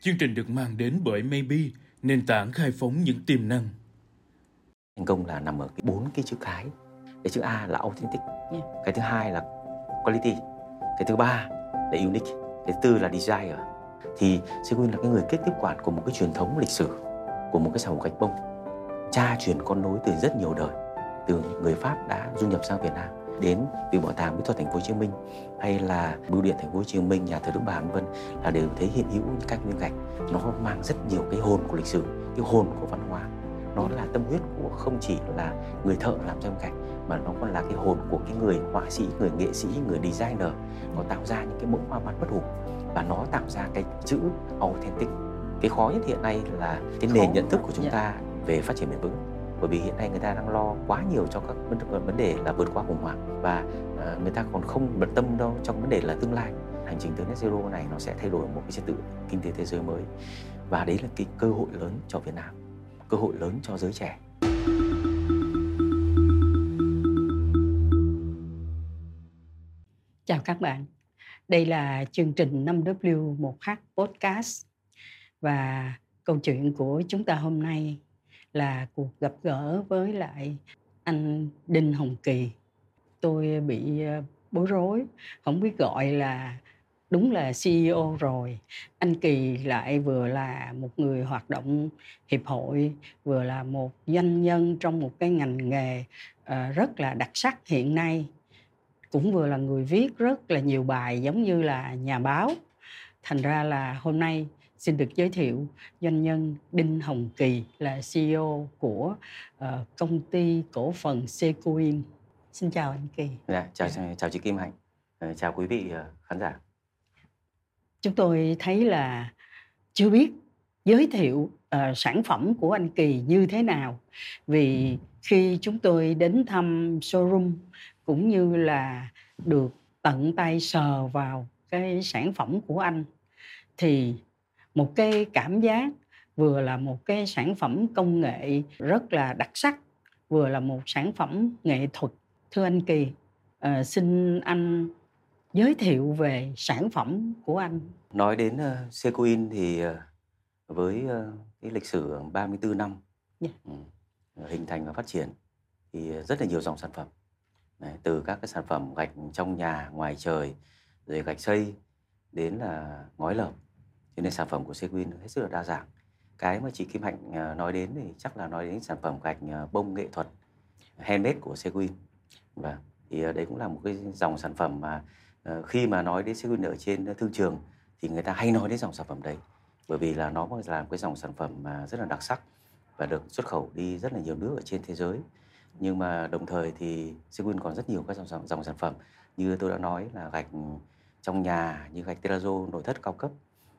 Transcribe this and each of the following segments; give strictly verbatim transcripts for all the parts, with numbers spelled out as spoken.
Chương trình được mang đến bởi Maybe, nền tảng khai phóng những tiềm năng. Thành công là nằm ở bốn cái chữ cái. Cái chữ A là authentic, yeah. Cái thứ hai là quality, cái thứ ba là unique, cái thứ tư là desire. Thì Secoin là cái người kết tiếp quản của một cái truyền thống lịch sử, của một cái sản phẩm gạch bông. Cha truyền con nối từ rất nhiều đời, từ người Pháp đã du nhập sang Việt Nam, đến từ bảo tàng mỹ thuật thành phố Hồ Chí Minh hay là bưu điện thành phố Hồ Chí Minh, nhà thờ Đức Bà vân vân, là đều thấy hiện hữu các viên gạch. Nó mang rất nhiều cái hồn của lịch sử, cái hồn của văn hóa. Nó là tâm huyết của không chỉ là người thợ làm ra viên gạch, mà nó còn là cái hồn của cái người họa sĩ, người nghệ sĩ, người designer. Nó tạo ra những cái mẫu hoa văn bất hủ và nó tạo ra cái chữ authentic. Cái khó nhất hiện nay là cái nền nhận thức của chúng ta về phát triển bền vững, bởi vì hiện nay người ta đang lo quá nhiều cho các vấn đề là vượt qua khủng hoảng, và người ta còn không bận tâm đâu trong vấn đề là tương lai. Hành trình tới Net Zero này nó sẽ thay đổi một cái trật tự kinh tế thế giới mới, và đấy là cái cơ hội lớn cho Việt Nam, cơ hội lớn cho giới trẻ. Chào các bạn, đây là chương trình năm W một H Podcast, và câu chuyện của chúng ta hôm nay là cuộc gặp gỡ với lại anh Đinh Hồng Kỳ. Tôi bị bối rối, không biết gọi là đúng là xê e ô rồi. Anh Kỳ lại vừa là một người hoạt động hiệp hội, vừa là một doanh nhân trong một cái ngành nghề rất là đặc sắc hiện nay, cũng vừa là người viết rất là nhiều bài giống như là nhà báo. Thành ra là hôm nay xin được giới thiệu doanh nhân Đinh Hồng Kỳ là xê e ô của uh, công ty cổ phần Secoin. Xin chào anh Kỳ. Dạ, chào, chào chị Kim Hạnh, chào quý vị khán giả. Chúng tôi thấy là chưa biết giới thiệu uh, sản phẩm của anh Kỳ như thế nào, vì khi chúng tôi đến thăm showroom cũng như là được tận tay sờ vào cái sản phẩm của anh, thì một cái cảm giác vừa là một cái sản phẩm công nghệ rất là đặc sắc, vừa là một sản phẩm nghệ thuật. Thưa anh Kỳ, uh, xin anh giới thiệu về sản phẩm của anh. Nói đến uh, Secoin thì uh, với uh, cái lịch sử ba mươi tư năm yeah. uh, hình thành và phát triển, thì rất là nhiều dòng sản phẩm. Đấy, từ các cái sản phẩm gạch trong nhà, ngoài trời, rồi gạch xây đến là ngói lợp. Cho nên sản phẩm của Secoin hết sức là đa dạng. Cái mà chị Kim Hạnh nói đến thì chắc là nói đến sản phẩm gạch bông nghệ thuật handmade của Secoin. Và thì đấy cũng là một cái dòng sản phẩm mà khi mà nói đến Secoin ở trên thương trường thì người ta hay nói đến dòng sản phẩm đấy, bởi vì là nó là một cái dòng sản phẩm mà rất là đặc sắc và được xuất khẩu đi rất là nhiều nước ở trên thế giới. Nhưng mà đồng thời thì Secoin còn rất nhiều các dòng, dòng sản phẩm như tôi đã nói là gạch trong nhà, như gạch terrazzo nội thất cao cấp.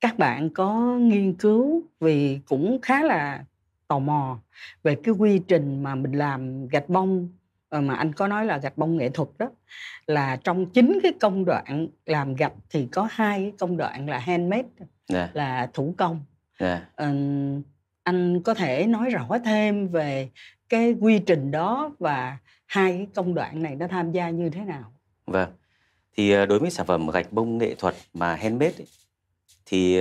Các bạn có nghiên cứu, vì cũng khá là tò mò về cái quy trình mà mình làm gạch bông, mà anh có nói là gạch bông nghệ thuật đó, là trong chín cái công đoạn làm gạch thì có hai cái công đoạn là handmade, yeah. là thủ công. Yeah. Ừ, anh có thể nói rõ thêm về cái quy trình đó và hai cái công đoạn này nó tham gia như thế nào? Vâng, thì đối với sản phẩm gạch bông nghệ thuật mà handmade ấy, thì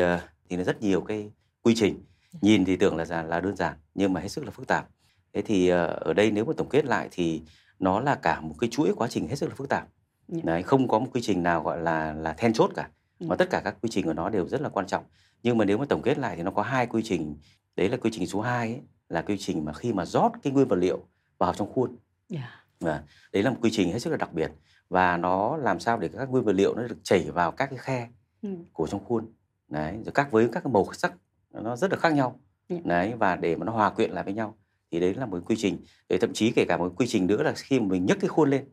thì nó rất nhiều cái quy trình, nhìn thì tưởng là là đơn giản nhưng mà hết sức là phức tạp. Thế thì ở đây nếu mà tổng kết lại thì nó là cả một cái chuỗi quá trình hết sức là phức tạp. Yeah. Đấy, không có một quy trình nào gọi là là then chốt cả. Yeah. Mà tất cả các quy trình của nó đều rất là quan trọng. Nhưng mà nếu mà tổng kết lại thì nó có hai quy trình. Đấy là quy trình số hai ấy, là quy trình mà khi mà rót cái nguyên vật liệu vào trong khuôn. Yeah. Và đấy là một quy trình hết sức là đặc biệt, và nó làm sao để các nguyên vật liệu nó được chảy vào các cái khe yeah. của trong khuôn. Đấy, rồi các với các màu sắc nó rất là khác nhau. Yeah. Đấy, và để mà nó hòa quyện lại với nhau thì đấy là một quy trình. Để thậm chí kể cả một quy trình nữa là khi mà mình nhấc cái khuôn lên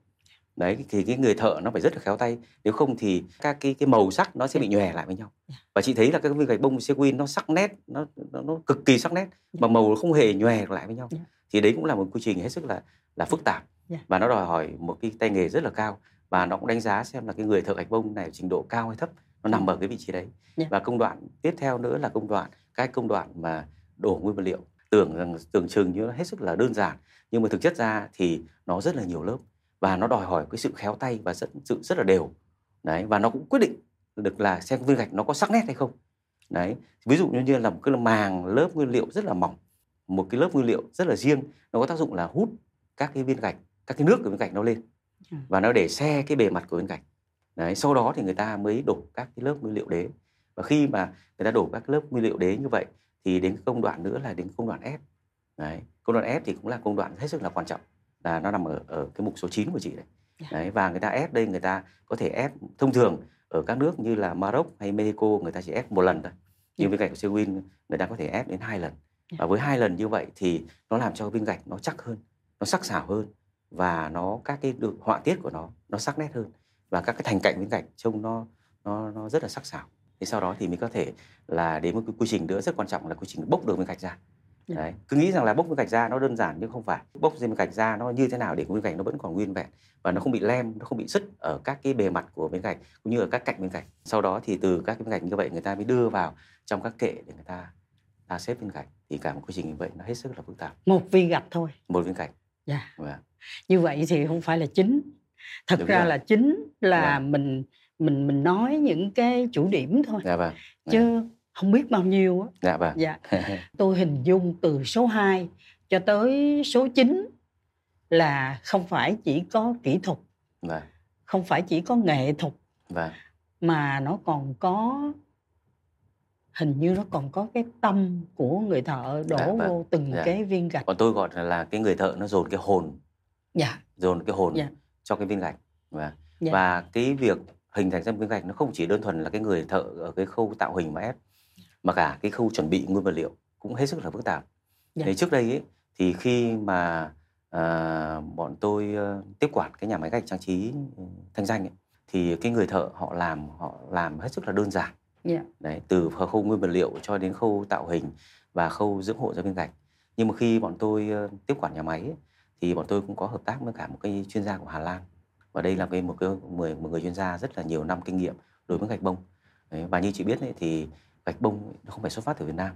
Đấy, thì cái người thợ nó phải rất là khéo tay, nếu không thì các cái, cái màu sắc nó sẽ bị nhòe lại với nhau. Và chị thấy là cái viên gạch bông sequin nó sắc nét, nó, nó, nó cực kỳ sắc nét mà màu không hề nhòe lại với nhau. Thì đấy cũng là một quy trình hết sức là, là phức tạp và nó đòi hỏi một cái tay nghề rất là cao. Và nó cũng đánh giá xem là cái người thợ gạch bông này trình độ cao hay thấp, nó nằm ở cái vị trí đấy. Và công đoạn tiếp theo nữa là công đoạn, các công đoạn mà đổ nguyên vật liệu. Tưởng rằng tưởng chừng như nó hết sức là đơn giản, nhưng mà thực chất ra thì nó rất là nhiều lớp và nó đòi hỏi cái sự khéo tay và sự rất, rất là đều. Đấy, và nó cũng quyết định được là xem viên gạch nó có sắc nét hay không. Đấy, ví dụ như là một cái màng lớp nguyên liệu rất là mỏng, một cái lớp nguyên liệu rất là riêng, nó có tác dụng là hút các cái viên gạch, các cái nước của viên gạch nó lên và nó để xe cái bề mặt của viên gạch. Đấy, sau đó thì người ta mới đổ các cái lớp nguyên liệu đế. Và khi mà người ta đổ các lớp nguyên liệu đế như vậy thì đến công đoạn nữa là đến công đoạn ép. Đấy, công đoạn ép thì cũng là công đoạn hết sức là quan trọng, là nó nằm ở, ở cái mục số chín của chị đấy. Yeah. Đấy, và người ta ép đây, người ta có thể ép thông thường ở các nước như là Maroc hay Mexico người ta chỉ ép một lần thôi. Nhưng yeah. viên gạch của Secoin người ta có thể ép đến hai lần. Yeah. Và với hai lần như vậy thì nó làm cho viên gạch nó chắc hơn, nó sắc sảo hơn và nó các cái được họa tiết của nó nó sắc nét hơn và các cái thành cạnh viên gạch trông nó nó nó rất là sắc sảo. Thì sau đó thì mình có thể là đến một cái quy trình nữa rất quan trọng là quy trình bốc được viên gạch ra. Yeah. Đấy. Cứ nghĩ rằng là bốc viên gạch ra nó đơn giản nhưng không phải. Bốc viên gạch ra nó như thế nào để viên gạch nó vẫn còn nguyên vẹn và nó không bị lem, nó không bị sứt ở các cái bề mặt của viên gạch cũng như ở các cạnh viên gạch. Sau đó thì từ các cái viên gạch như vậy người ta mới đưa vào trong các kệ để người ta, ta xếp viên gạch. Thì cả một quy trình như vậy nó hết sức là phức tạp. Một viên gạch thôi. Một viên gạch. Dạ. Yeah. Yeah. Như vậy thì không phải là chính. Thật Đúng ra rồi. là chính là yeah. mình mình mình nói những cái chủ điểm thôi. Dạ vâng. Chứ yeah. không biết bao nhiêu á. Dạ vâng. Dạ. Tôi hình dung từ số hai cho tới số chín là không phải chỉ có kỹ thuật. Vâng. Không phải chỉ có nghệ thuật. Vâng. Mà nó còn có, hình như nó còn có cái tâm của người thợ đổ dạ, vâng. vô từng dạ. cái viên gạch. Còn tôi gọi là cái người thợ nó dồn cái hồn. Dạ. Dồn cái hồn dạ. cho cái viên gạch. Và dạ. và cái việc hình thành ra viên gạch nó không chỉ đơn thuần là cái người thợ ở cái khâu tạo hình mà ép, mà cả cái khâu chuẩn bị nguyên vật liệu cũng hết sức là phức tạp. Dạ. Thế trước đây ấy, thì khi mà à, bọn tôi tiếp quản cái nhà máy gạch trang trí Thanh Danh ấy, thì cái người thợ họ làm họ làm hết sức là đơn giản. Dạ. Đấy, từ khâu nguyên vật liệu cho đến khâu tạo hình và khâu dưỡng hộ ra viên gạch. Nhưng mà khi bọn tôi tiếp quản nhà máy ấy, thì bọn tôi cũng có hợp tác với cả một cái chuyên gia của Hà Lan. Và đây là cái một, cái, một người chuyên gia rất là nhiều năm kinh nghiệm đối với gạch bông. Đấy, và như chị biết ấy, thì gạch bông nó không phải xuất phát từ Việt Nam,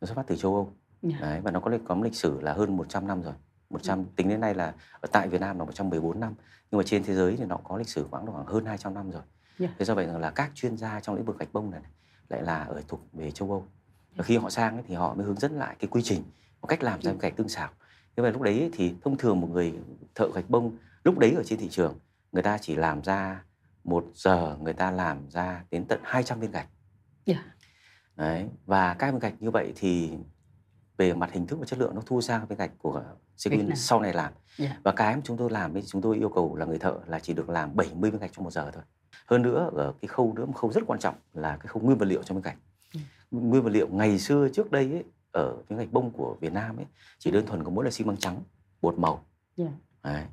nó xuất phát từ châu Âu. Yeah. Đấy, và nó có, có lịch sử là hơn một trăm năm rồi. một trăm, yeah. Tính đến nay là ở tại Việt Nam là một trăm mười bốn năm. Nhưng mà trên thế giới thì nó có lịch sử khoảng, khoảng hơn hai trăm năm rồi. Yeah. Thế do vậy là các chuyên gia trong lĩnh vực gạch bông này lại là ở thuộc về châu Âu. Và yeah. khi họ sang ấy, thì họ mới hướng dẫn lại cái quy trình, cách làm ra yeah. gạch tương xảo. Thế và lúc đấy ấy, thì thông thường một người thợ gạch bông lúc đấy ở trên thị trường người ta chỉ làm ra một giờ người ta làm ra đến tận hai trăm viên gạch. Yeah. Đấy, và các viên gạch như vậy thì về mặt hình thức và chất lượng nó thua xa viên gạch của Secoin sau này làm. Yeah. Và cái mà chúng tôi làm thì chúng tôi yêu cầu là người thợ là chỉ được làm bảy mươi viên gạch trong một giờ thôi. Hơn nữa ở cái khâu nữa, một khâu rất quan trọng là cái khâu nguyên vật liệu trong viên gạch. Yeah. Nguyên vật liệu ngày xưa trước đây ấy, ở viên gạch bông của Việt Nam ấy chỉ đơn thuần có mỗi là xi măng trắng, bột màu. Yeah. Đấy,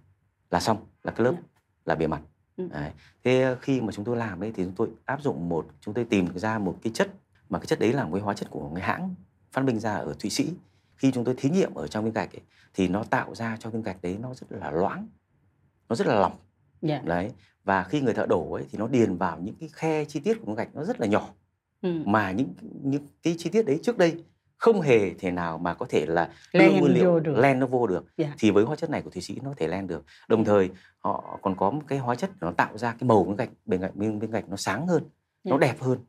là xong, là cái lớp. Yeah. Là bề mặt. Ừ. Đấy. Thế khi mà chúng tôi làm đấy thì chúng tôi áp dụng một, chúng tôi tìm ra một cái chất mà cái chất đấy là một cái hóa chất của một cái hãng phát minh ra ở Thụy Sĩ. Khi chúng tôi thí nghiệm ở trong viên gạch ấy, thì nó tạo ra cho viên gạch đấy nó rất là loãng, nó rất là lỏng. Yeah. Đấy. Và khi người thợ đổ ấy thì nó điền vào những cái khe chi tiết của viên gạch nó rất là nhỏ. Ừ. Mà những những cái chi tiết đấy trước đây không hề thể nào mà có thể là len nguyên liệu len nó vô được. Yeah. Thì với hóa chất này của Thụy Sĩ nó có thể len được. Đồng thời họ còn có một cái hóa chất nó tạo ra cái màu bên gạch bên gạch bên, bên gạch nó sáng hơn. Yeah. Nó đẹp hơn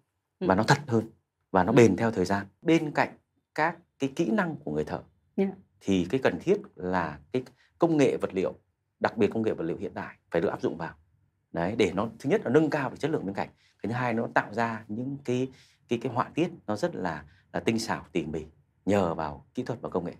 và ừ. nó thật hơn và nó ừ. bền theo thời gian. Bên cạnh các cái kỹ năng của người thợ. Yeah. Thì cái cần thiết là cái công nghệ vật liệu, đặc biệt công nghệ vật liệu hiện đại phải được áp dụng vào. Đấy, để nó thứ nhất là nâng cao về chất lượng bên cạnh, cái thứ hai nó tạo ra những cái cái cái họa tiết nó rất là là tinh xảo tỉ mỉ nhờ vào kỹ thuật và công nghệ.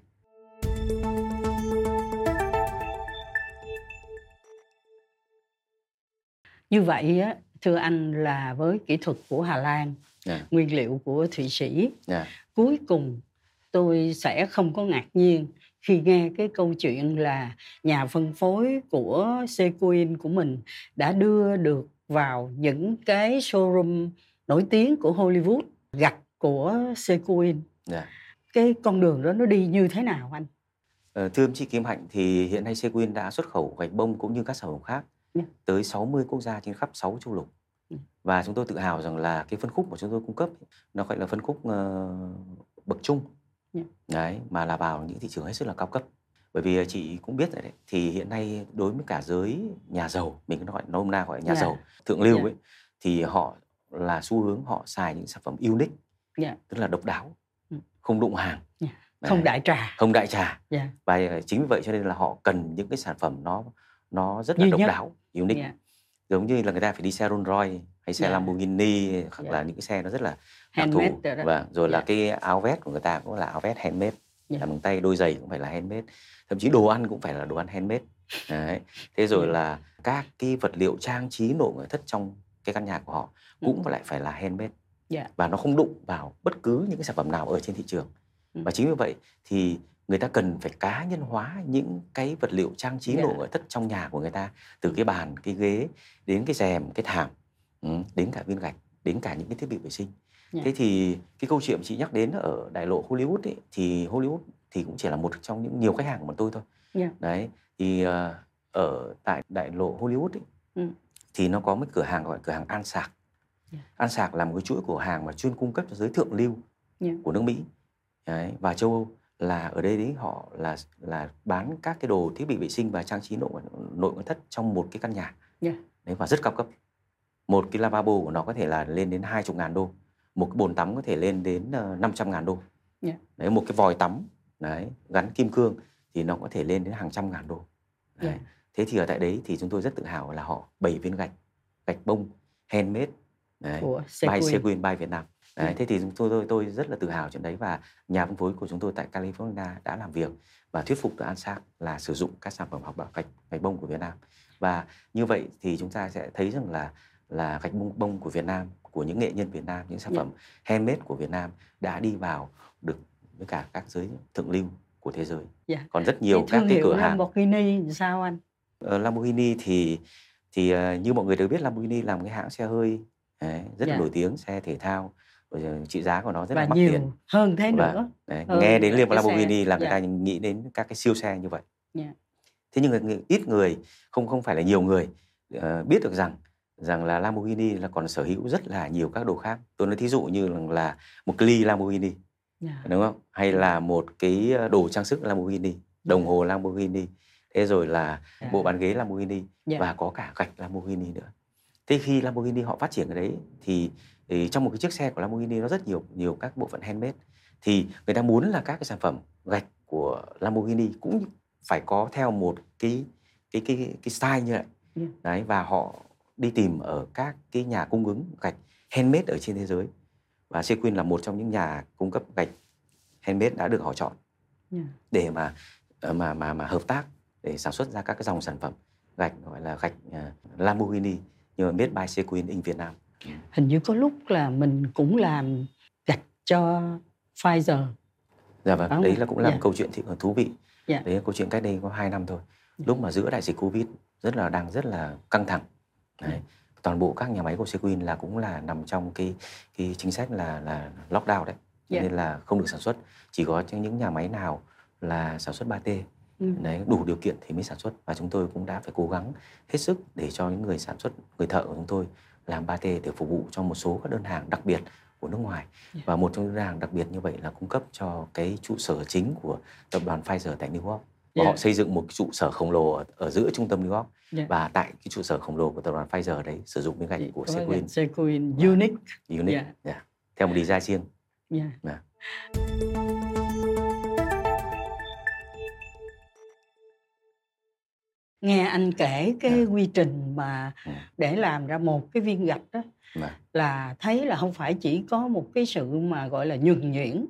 Như vậy á, thưa anh, là với kỹ thuật của Hà Lan, yeah. nguyên liệu của Thụy Sĩ, yeah. cuối cùng tôi sẽ không có ngạc nhiên khi nghe cái câu chuyện là nhà phân phối của Secoin của mình đã đưa được vào những cái showroom nổi tiếng của Hollywood gạch của Secoin. Yeah. Cái con đường đó nó đi như thế nào anh? Ờ, thưa chị Kim Hạnh, thì hiện nay Secoin đã xuất khẩu gạch bông cũng như các sản phẩm khác yeah. tới sáu mươi quốc gia trên khắp sáu châu lục. Yeah. Và chúng tôi tự hào rằng là cái phân khúc mà chúng tôi cung cấp nó gọi là phân khúc uh, bậc trung. Yeah. Đấy, mà là vào những thị trường hết sức là cao cấp. Bởi vì chị cũng biết rồi đấy, thì hiện nay đối với cả giới nhà giàu, mình nói nôm na gọi là nhà yeah. giàu thượng lưu yeah. ấy, thì họ là xu hướng họ xài những sản phẩm unique, yeah. tức là độc đáo, không đụng hàng, yeah. không đại trà, không đại trà. Yeah. Và chính vì vậy cho nên là họ cần những cái sản phẩm nó nó rất là như độc nhất. đáo, unique, yeah. giống như là người ta phải đi xe Rolls Royce hay xe yeah. Lamborghini hoặc yeah. là những cái xe nó rất là đặc thù. Và rồi yeah. là cái áo vest của người ta cũng là áo vest handmade. Yeah. Làm bằng tay, đôi giày cũng phải là handmade, thậm chí đồ ăn cũng phải là đồ ăn handmade. Đấy. Thế rồi là các cái vật liệu trang trí nội ngoại thất trong cái căn nhà của họ cũng lại phải là handmade. Yeah. Và nó không đụng vào bất cứ những cái sản phẩm nào ở trên thị trường. Và chính vì vậy thì người ta cần phải cá nhân hóa những cái vật liệu trang trí nội yeah. ngoại thất trong nhà của người ta, từ cái bàn, cái ghế đến cái rèm, cái thảm, đến cả viên gạch, đến cả những cái thiết bị vệ sinh. Yeah. Thế thì cái câu chuyện chị nhắc đến ở đại lộ Hollywood ấy, thì Hollywood thì cũng chỉ là một trong những nhiều khách hàng của bọn tôi thôi. Yeah. Đấy, thì uh, ở tại đại lộ Hollywood ấy, ừ. thì nó có một cửa hàng gọi cửa hàng Ann Sacks. Yeah. Ann Sacks là một cái chuỗi cửa hàng mà chuyên cung cấp cho giới thượng lưu yeah. của nước Mỹ đấy, và châu Âu, là ở đây đấy họ là là bán các cái đồ thiết bị vệ sinh và trang trí nội nội ngoại thất trong một cái căn nhà. Yeah. Đấy, và rất cao cấp. Một cái lavabo của nó có thể là lên đến hai chục ngàn đô. Một cái bồn tắm có thể lên đến năm trăm ngàn đô. Yeah. Đấy, một cái vòi tắm đấy, gắn kim cương thì nó có thể lên đến hàng trăm ngàn đô. Đấy. Yeah. Thế thì ở tại đấy thì chúng tôi rất tự hào là họ bảy viên gạch, gạch bông, handmade, đấy, by Secoin, by Việt Nam. Đấy, yeah. Thế thì chúng tôi, tôi tôi rất là tự hào chuyện đấy. Và nhà phân phối của chúng tôi tại California đã làm việc và thuyết phục được Ann Sacks là sử dụng các sản phẩm học bảo gạch, gạch bông của Việt Nam. Và như vậy thì chúng ta sẽ thấy rằng là là gạch bông, bông của Việt Nam, của những nghệ nhân Việt Nam, những sản phẩm yeah. handmade của Việt Nam đã đi vào được với cả các giới thượng lưu của thế giới. Yeah. Còn rất nhiều các cái cửa hàng. Lamborghini sao anh? Uh, Lamborghini thì thì uh, như mọi người đều biết, Lamborghini là một cái hãng xe hơi đấy, rất yeah. nổi tiếng, xe thể thao, trị giá của nó rất và là mắc tiền. Hơn thế và, nữa. Đấy, hơn nghe đến liên quan Lamborghini xe. Là người yeah. ta nghĩ đến các cái siêu xe như vậy. Yeah. Thế nhưng ít người, không không phải là nhiều người uh, biết được rằng rằng là Lamborghini là còn sở hữu rất là nhiều các đồ khác. Tôi nói thí dụ như là một cái ly Lamborghini, yeah. đúng không? Hay là một cái đồ trang sức Lamborghini, đồng hồ Lamborghini, thế rồi là yeah. bộ bàn ghế Lamborghini yeah. và có cả gạch Lamborghini nữa. Thế khi Lamborghini họ phát triển cái đấy thì, thì trong một cái chiếc xe của Lamborghini nó rất nhiều nhiều các bộ phận handmade. Thì người ta muốn là các cái sản phẩm gạch của Lamborghini cũng phải có theo một cái cái cái cái style như vậy. Yeah. Đấy, và họ đi tìm ở các cái nhà cung ứng gạch handmade ở trên thế giới. Và Secoin là một trong những nhà cung cấp gạch handmade đã được họ chọn yeah. để mà mà mà mà hợp tác để sản xuất ra các cái dòng sản phẩm gạch gọi là gạch uh, Lamborghini, nhưng mà made by Secoin in Việt Nam. Hình như có lúc là mình cũng làm gạch cho Pfizer. Dạ vâng, đấy không? Là cũng là yeah. một câu chuyện thú vị. Yeah. Đấy là câu chuyện cách đây có hai năm thôi. Yeah. Lúc mà giữa đại dịch Covid rất là đang rất là căng thẳng. Đấy. Toàn bộ các nhà máy của Secoin là cũng là nằm trong cái, cái chính sách là, là lockdown đấy, yeah. nên là không được sản xuất, chỉ có những nhà máy nào là sản xuất ba T ừ. đấy, đủ điều kiện thì mới sản xuất. Và chúng tôi cũng đã phải cố gắng hết sức để cho những người sản xuất, người thợ của chúng tôi làm ba T để phục vụ cho một số các đơn hàng đặc biệt của nước ngoài. Yeah. Và một trong những đơn hàng đặc biệt như vậy là cung cấp cho cái trụ sở chính của tập đoàn Pfizer tại New York. Và yeah. họ xây dựng một trụ sở khổng lồ ở, ở giữa trung tâm New York. Yeah. Và tại cái trụ sở khổng lồ của tập đoàn Pfizer đấy sử dụng viên gạch của Secoin. Secoin unique, unique. Yeah. Yeah. Theo một design riêng. Yeah. Yeah. Nghe anh kể cái yeah. quy trình mà yeah. để làm ra một cái viên gạch đó yeah. là thấy là không phải chỉ có một cái sự mà gọi là nhuần nhuyễn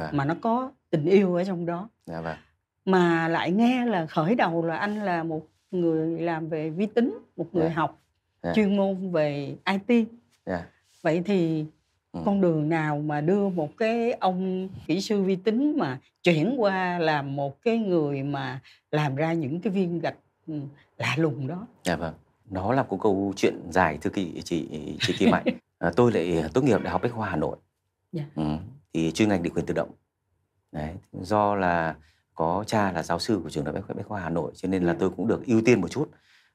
yeah. mà nó có tình yêu ở trong đó. Dạ vâng. Mà lại nghe là khởi đầu là anh là một người làm về vi tính, một người yeah. học yeah. chuyên môn về I T. Yeah. Vậy thì ừ. con đường nào mà đưa một cái ông kỹ sư vi tính mà chuyển qua làm một cái người mà làm ra những cái viên gạch lạ lùng đó. Dạ vâng, đó là một câu chuyện dài thưa chị chị chị Kim Hạnh. À, tôi lại tốt nghiệp Đại học Bách khoa Hà Nội. Dạ. Ừ, thì chuyên ngành định quyền tự động. Đấy, do là có cha là giáo sư của trường Đại học Bách khoa Hà Nội cho nên là tôi cũng được ưu tiên một chút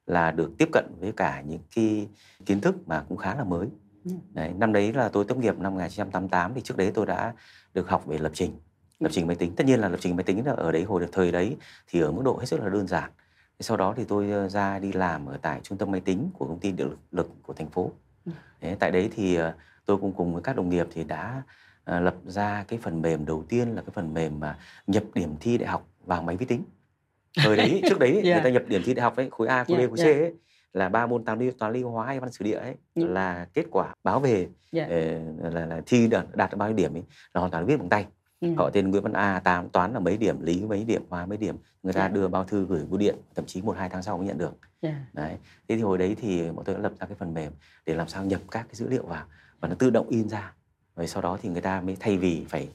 là được tiếp cận với cả những cái kiến thức mà cũng khá là mới. Đấy, năm đấy là tôi tốt nghiệp năm một chín tám tám, thì trước đấy tôi đã được học về lập trình, lập trình máy tính. Tất nhiên là lập trình máy tính là ở đấy hồi thời đấy thì ở mức độ hết sức là đơn giản. Sau đó thì tôi ra đi làm ở tại trung tâm máy tính của công ty điện lực của thành phố. Đấy, tại đấy thì tôi cũng cùng với các đồng nghiệp thì đã lập ra cái phần mềm đầu tiên là cái phần mềm mà nhập điểm thi đại học vào máy vi tính. Thời đấy, trước đấy yeah. người ta nhập điểm thi đại học ấy, khối A, khối yeah, D, khối yeah. C ấy, là ba môn toán lý, toán lý hóa hay văn sử địa ấy, yeah. là kết quả báo về yeah. là, là thi đạt, đạt bao nhiêu điểm ấy, là hoàn toàn viết bằng tay. Yeah. Họ tên Nguyễn Văn A, tám toán là mấy điểm, lý mấy điểm, hóa mấy điểm, người ta yeah. đưa bao thư gửi bưu điện, thậm chí một hai tháng sau mới nhận được. Yeah. Đấy, thế thì hồi đấy thì bọn tôi đã lập ra cái phần mềm để làm sao nhập các cái dữ liệu vào và nó tự động in ra. Rồi sau đó thì người ta mới thay vì phải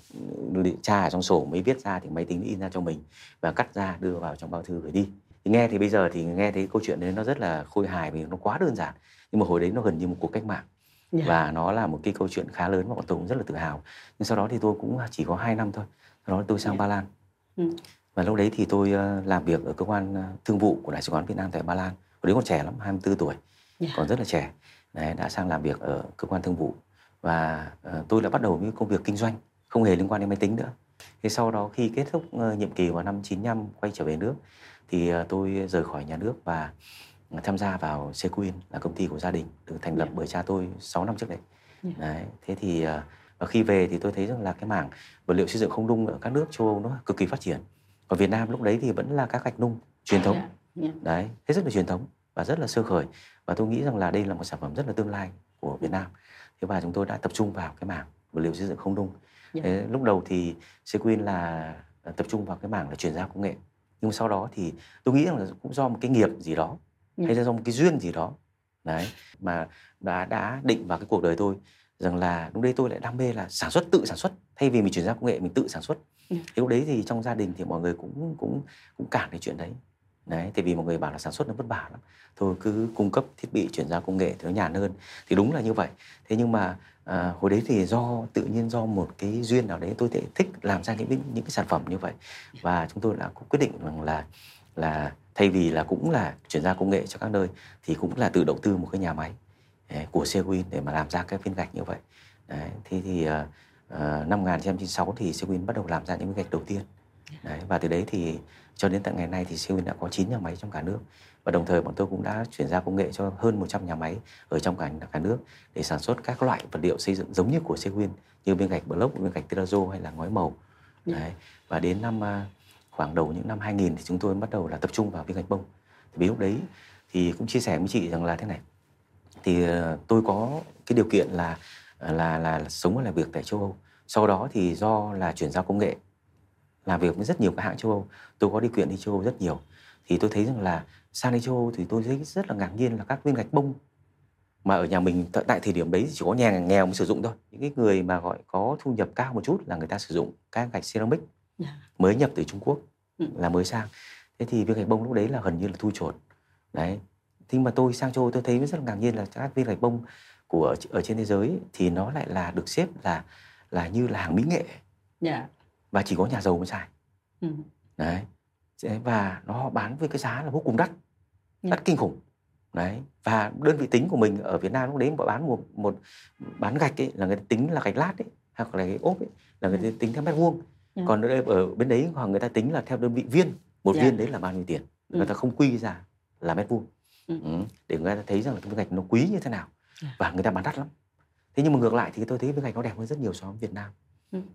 tra ở trong sổ mới viết ra thì máy tính in ra cho mình và cắt ra đưa vào trong bao thư gửi đi. Thì nghe thì bây giờ thì nghe thấy câu chuyện đấy nó rất là khôi hài vì nó quá đơn giản, nhưng mà hồi đấy nó gần như một cuộc cách mạng yeah. và nó là một cái câu chuyện khá lớn mà bọn tôi cũng rất là tự hào. Nhưng sau đó thì tôi cũng chỉ có hai năm thôi, sau đó tôi sang yeah. Ba Lan ừ. và lúc đấy thì tôi làm việc ở cơ quan thương vụ của Đại sứ quán Việt Nam tại Ba Lan. Hồi đấy còn trẻ lắm, hai mươi tư tuổi yeah. còn rất là trẻ đấy, đã sang làm việc ở cơ quan thương vụ. Và tôi đã bắt đầu với công việc kinh doanh, không hề liên quan đến máy tính nữa. Thế sau đó khi kết thúc nhiệm kỳ vào năm chín mươi lăm quay trở về nước thì tôi rời khỏi nhà nước và tham gia vào Secoin, là công ty của gia đình được thành lập yeah. bởi cha tôi sáu năm trước đấy. Yeah. Đấy, thế thì và khi về thì tôi thấy rằng là cái mảng vật liệu xây dựng không nung ở các nước châu Âu nó cực kỳ phát triển. Ở Việt Nam lúc đấy thì vẫn là các gạch nung truyền thống. Yeah. Yeah. Đấy, hết sức là truyền thống và rất là sơ khởi, và tôi nghĩ rằng là đây là một sản phẩm rất là tương lai của Việt Nam. Thế và chúng tôi đã tập trung vào cái mảng vật liệu xây dựng không nung. Yeah. Lúc đầu thì Secoin là tập trung vào cái mảng là chuyển giao công nghệ. Nhưng sau đó thì tôi nghĩ rằng là cũng do một cái nghiệp gì đó yeah. hay là do một cái duyên gì đó đấy mà đã đã định vào cái cuộc đời tôi rằng là lúc đấy tôi lại đam mê là sản xuất, tự sản xuất thay vì mình chuyển giao công nghệ, mình tự sản xuất. Yeah. Thế lúc đấy thì trong gia đình thì mọi người cũng cũng cũng cản cái chuyện đấy. Đấy, tại vì mọi người bảo là sản xuất nó vất vả lắm, thôi cứ cung cấp thiết bị chuyển giao công nghệ thì nó nhàn hơn. Thì đúng là như vậy. Thế nhưng mà à, hồi đấy thì do tự nhiên do một cái duyên nào đấy tôi thích làm ra những những cái sản phẩm như vậy, và chúng tôi đã quyết định rằng là là thay vì là cũng là chuyển giao công nghệ cho các nơi thì cũng là tự đầu tư một cái nhà máy đấy, của Secoin để mà làm ra các viên gạch như vậy. Đấy, thế thì à, à, năm một chín chín sáu thì Secoin bắt đầu làm ra những viên gạch đầu tiên. Đấy, và từ đấy thì cho đến tận ngày nay thì Secoin đã có chín nhà máy trong cả nước, và đồng thời bọn tôi cũng đã chuyển giao công nghệ cho hơn một trăm nhà máy ở trong cả, cả nước để sản xuất các loại vật liệu xây dựng giống như của Secoin, như viên gạch block, viên gạch terrazzo hay là ngói màu. Đấy, và đến năm khoảng đầu những năm hai nghìn thì chúng tôi bắt đầu là tập trung vào viên gạch bông. Thì vì lúc đấy thì cũng chia sẻ với chị rằng là thế này, thì tôi có cái điều kiện là là là, là sống và làm việc tại châu Âu. Sau đó thì do là chuyển giao công nghệ, làm việc với rất nhiều các hãng châu Âu, tôi có đi quyện đi châu Âu rất nhiều. Thì tôi thấy rằng là sang đi châu Âu thì tôi thấy rất là ngạc nhiên là các viên gạch bông mà ở nhà mình tại thời điểm đấy thì chỉ có nhà nghèo mới sử dụng thôi. Những cái người mà gọi có thu nhập cao một chút là người ta sử dụng các gạch ceramic mới nhập từ Trung Quốc là mới sang. Thế thì viên gạch bông lúc đấy là gần như là thui chột. Đấy. Thế mà tôi sang châu Âu tôi thấy rất là ngạc nhiên là các viên gạch bông của ở trên thế giới thì nó lại là được xếp là là như là hàng mỹ nghệ. Yeah. Và chỉ có nhà giàu mới xài. Ừ. Đấy. Và nó bán với cái giá là vô cùng đắt. Ừ. Đắt kinh khủng. Đấy. Và đơn vị tính của mình ở Việt Nam lúc đấy bán một, một bán gạch ấy, là người ta tính là gạch lát ấy, hoặc là cái ốp ấy, là người ta tính theo mét vuông. Ừ. Còn ở bên đấy hoặc người ta tính là theo đơn vị viên. Một yeah. viên đấy là bao nhiêu tiền. Ừ. Người ta không quy ra là mét vuông. Ừ. Ừ. Để người ta thấy rằng là cái gạch nó quý như thế nào. Ừ. Và người ta bán đắt lắm. Thế nhưng mà ngược lại thì tôi thấy cái gạch nó đẹp hơn rất nhiều so với Việt Nam.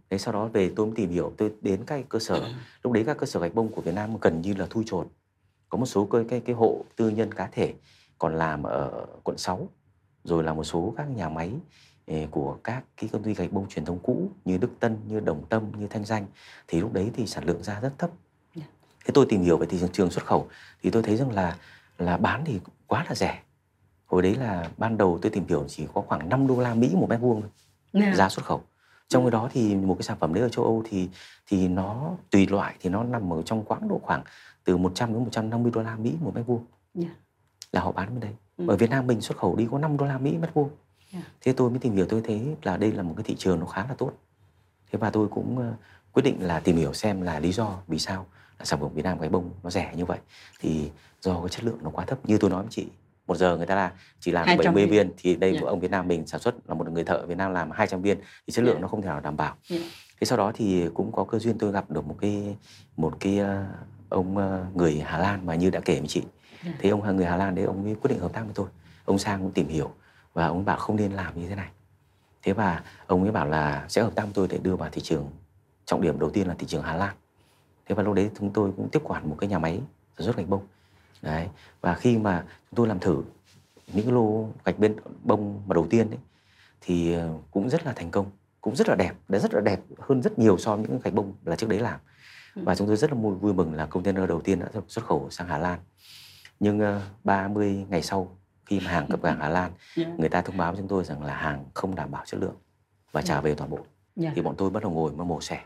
Đấy, sau đó về tôi tìm hiểu, tôi đến các cơ sở, lúc đấy các cơ sở gạch bông của Việt Nam gần như là thui chột. Có một số cái, cái, cái hộ tư nhân cá thể còn làm ở quận sáu, rồi là một số các nhà máy của các cái công ty gạch bông truyền thống cũ như Đức Tân, như Đồng Tâm, như Thanh Danh. Thì lúc đấy thì sản lượng ra rất thấp. Thế tôi tìm hiểu về thị trường xuất khẩu thì tôi thấy rằng là, là bán thì quá là rẻ. Hồi đấy là ban đầu tôi tìm hiểu chỉ có khoảng năm đô la Mỹ một mét vuông thôi. yeah. giá xuất khẩu. Trong cái đó thì một cái sản phẩm đấy ở châu Âu thì thì nó tùy loại thì nó nằm ở trong quãng độ khoảng từ một trăm đến một trăm năm mươi đô la Mỹ một mét vuông. Yeah. Là họ bán bên đây. Ừ. Ở Việt Nam mình xuất khẩu đi có năm đô la Mỹ mét vuông. Yeah. Thế tôi mới tìm hiểu, tôi thấy là đây là một cái thị trường nó khá là tốt. Thế và tôi cũng uh, quyết định là tìm hiểu xem là lý do vì sao là sản phẩm Việt Nam cái bông nó rẻ như vậy. Thì do cái chất lượng nó quá thấp. Như tôi nói với chị, một giờ người ta là chỉ làm bảy mươi viên thì đây yeah. của ông Việt Nam mình sản xuất là một người thợ Việt Nam làm hai trăm viên thì chất lượng yeah. nó không thể nào đảm bảo. Yeah. Thế sau đó thì cũng có cơ duyên tôi gặp được một cái một cái uh, ông uh, người Hà Lan mà như đã kể với chị. Yeah. Thế ông người Hà Lan đấy ông ấy quyết định hợp tác với tôi. Ông sang cũng tìm hiểu và ông bảo không nên làm như thế này. Thế và ông ấy bảo là sẽ hợp tác với tôi để đưa vào thị trường trọng điểm đầu tiên là thị trường Hà Lan. Thế và lúc đấy chúng tôi cũng tiếp quản một cái nhà máy sản xuất gạch bông. Đấy. Và khi mà chúng tôi làm thử những cái lô gạch bên bông mà đầu tiên ấy, thì cũng rất là thành công, cũng rất là đẹp, đã rất là đẹp hơn rất nhiều so với những gạch bông là trước đấy làm. Và chúng tôi rất là vui mừng là container đầu tiên đã xuất khẩu sang Hà Lan. Nhưng ba mươi ngày sau khi mà hàng cập cảng Hà Lan, người ta thông báo với chúng tôi rằng là hàng không đảm bảo chất lượng và trả về toàn bộ. Thì bọn tôi bắt đầu ngồi mà mổ xẻ,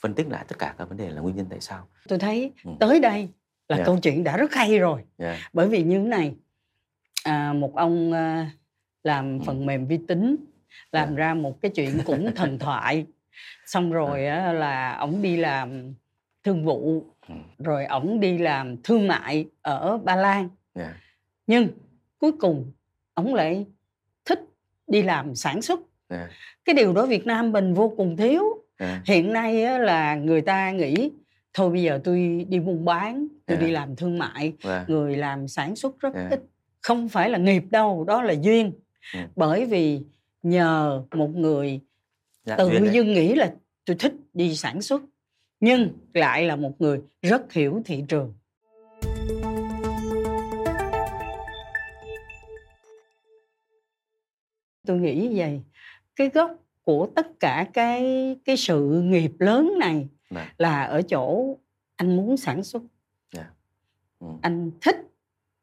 phân tích lại tất cả các vấn đề là nguyên nhân tại sao. Tôi thấy tới đây là yeah. câu chuyện đã rất hay rồi. Yeah. Bởi vì như thế này, à, một ông à, làm ừ. phần mềm vi tính, làm yeah. ra một cái chuyện cũng thần thoại. Xong rồi à, là ổng đi làm thương vụ, ừ. rồi ổng đi làm thương mại ở Ba Lan. Yeah. Nhưng cuối cùng ổng lại thích đi làm sản xuất. Yeah. Cái điều đó Việt Nam mình vô cùng thiếu. Yeah. Hiện nay á, là người ta nghĩ thôi bây giờ tôi đi buôn bán, tôi yeah. đi làm thương mại, yeah. người làm sản xuất rất yeah. ít. Không phải là nghiệp đâu, đó là duyên. Yeah. Bởi vì nhờ một người dạ, tự dưng nghĩ là tôi thích đi sản xuất, nhưng lại là một người rất hiểu thị trường. Tôi nghĩ vậy, cái gốc của tất cả cái, cái sự nghiệp lớn này Này. là ở chỗ anh muốn sản xuất, yeah. ừ. anh thích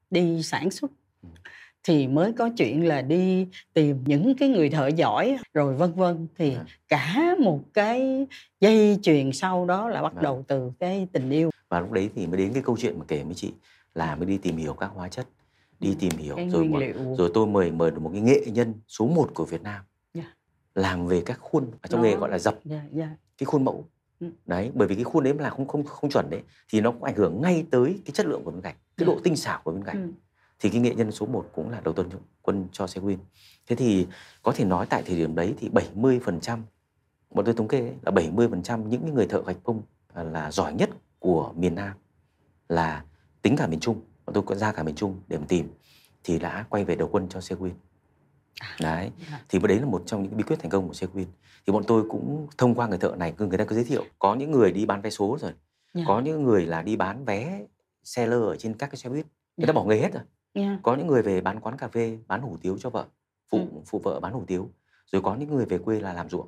đi sản xuất, ừ. thì mới có chuyện là đi tìm những cái người thợ giỏi rồi vân vân. Thì yeah. cả một cái dây chuyền sau đó là bắt yeah. đầu từ cái tình yêu. Và lúc đấy thì mới đến cái câu chuyện mà kể với chị là mới đi tìm hiểu các hóa chất, đi tìm hiểu cái rồi, một, rồi tôi mời mời được một cái nghệ nhân số một của Việt Nam yeah. làm về các khuôn ở trong đó. Nghề gọi là dập yeah, yeah. cái khuôn mẫu. Đấy, bởi vì cái khuôn đấy mà là không không không chuẩn đấy thì nó cũng ảnh hưởng ngay tới cái chất lượng của viên gạch, cái độ tinh xảo của viên gạch. Ừ. Thì cái nghệ nhân số một cũng là đầu tuần quân cho Secoin. Thế thì có thể nói tại thời điểm đấy thì bảy mươi phần trăm, bọn tôi thống kê ấy, là bảy mươi phần trăm những người thợ gạch bông là giỏi nhất của miền Nam, là tính cả miền Trung, bọn tôi cũng ra cả miền Trung để mà tìm, thì đã quay về đầu quân cho Secoin. Đấy, thì đấy là một trong những bí quyết thành công của Secoin. Thì bọn tôi cũng thông qua người thợ này, người ta cứ giới thiệu. Có những người đi bán vé số rồi, yeah. có những người là đi bán vé xe lơ ở trên các cái xe buýt, người yeah. ta bỏ nghề hết rồi. Yeah. Có những người về bán quán cà phê, bán hủ tiếu cho vợ, phụ ừ. phụ vợ bán hủ tiếu. Rồi có những người về quê là làm ruộng.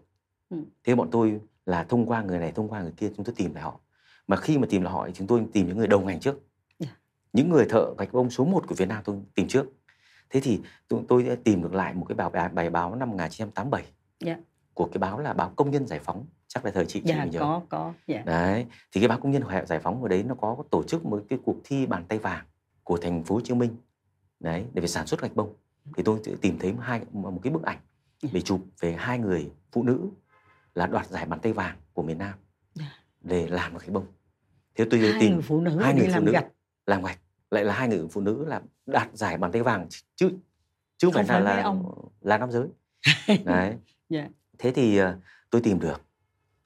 Ừ. Thế bọn tôi là thông qua người này, thông qua người kia, chúng tôi tìm lại họ. Mà khi mà tìm lại họ, chúng tôi tìm những người đầu ngành trước, yeah. những người thợ gạch bông số một của Việt Nam tôi tìm trước. Thế thì tôi, tôi tìm được lại một cái bài, bài báo năm một chín tám bảy yeah. của cái báo là báo Công Nhân Giải Phóng, chắc là thời chị yeah, chị nhớ có có yeah. đấy. Thì cái báo Công Nhân Giải Phóng ở đấy nó có tổ chức một cái cuộc thi bàn tay vàng của thành phố Hồ Chí Minh đấy để về sản xuất gạch bông. Thì tôi tìm thấy hai một cái bức ảnh để chụp về hai người phụ nữ là đoạt giải bàn tay vàng của miền Nam để làm gạch bông. Thế tôi hai tìm người phụ nữ hai người phụ nữ gạch. làm gạch lại là hai người phụ nữ là đạt giải bàn tay vàng chứ chứ không phải, phải là là, là nam giới đấy. Yeah. Thế thì tôi tìm được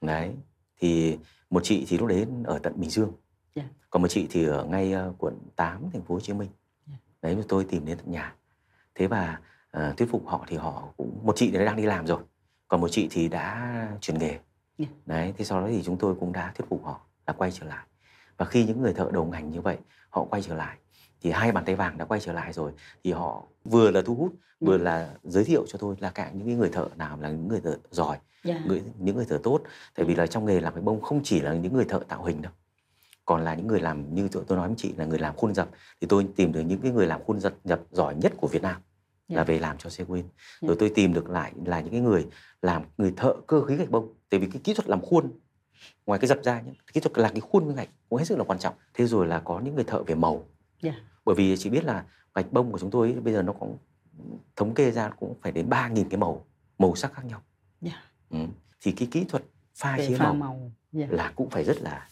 đấy, thì một chị thì lúc đấy ở tận Bình Dương, yeah. còn một chị thì ở ngay quận tám thành phố Hồ Chí Minh, yeah. đấy mà tôi tìm đến tận nhà. Thế và uh, thuyết phục họ thì họ cũng, một chị thì đang đi làm rồi, còn một chị thì đã chuyển nghề, yeah. đấy. Thế sau đó thì chúng tôi cũng đã thuyết phục họ là quay trở lại. Và khi những người thợ đầu ngành như vậy họ quay trở lại thì hai bàn tay vàng đã quay trở lại rồi, thì họ vừa là thu hút, vừa là giới thiệu cho tôi là cả những người thợ nào là những người thợ giỏi, yeah. người, những người thợ tốt. Tại vì là trong nghề làm cái bông không chỉ là những người thợ tạo hình đâu, còn là những người làm, như tôi nói với chị, là người làm khuôn dập. Thì tôi tìm được những cái người làm khuôn dập, dập giỏi nhất của Việt Nam, yeah. là về làm cho Secoin. Yeah. Rồi tôi tìm được lại là những cái người làm người thợ cơ khí gạch bông, tại vì cái kỹ thuật làm khuôn ngoài cái dập ra nhé, kỹ thuật là cái khuôn cái gạch cũng hết sức là quan trọng. Thế rồi là có những người thợ về màu, yeah. bởi vì chị biết là gạch bông của chúng tôi ấy, bây giờ nó cũng thống kê ra cũng phải đến ba nghìn cái màu màu sắc khác nhau. Yeah. Ừ. Thì cái kỹ thuật pha chế màu, màu. Yeah. là cũng phải rất là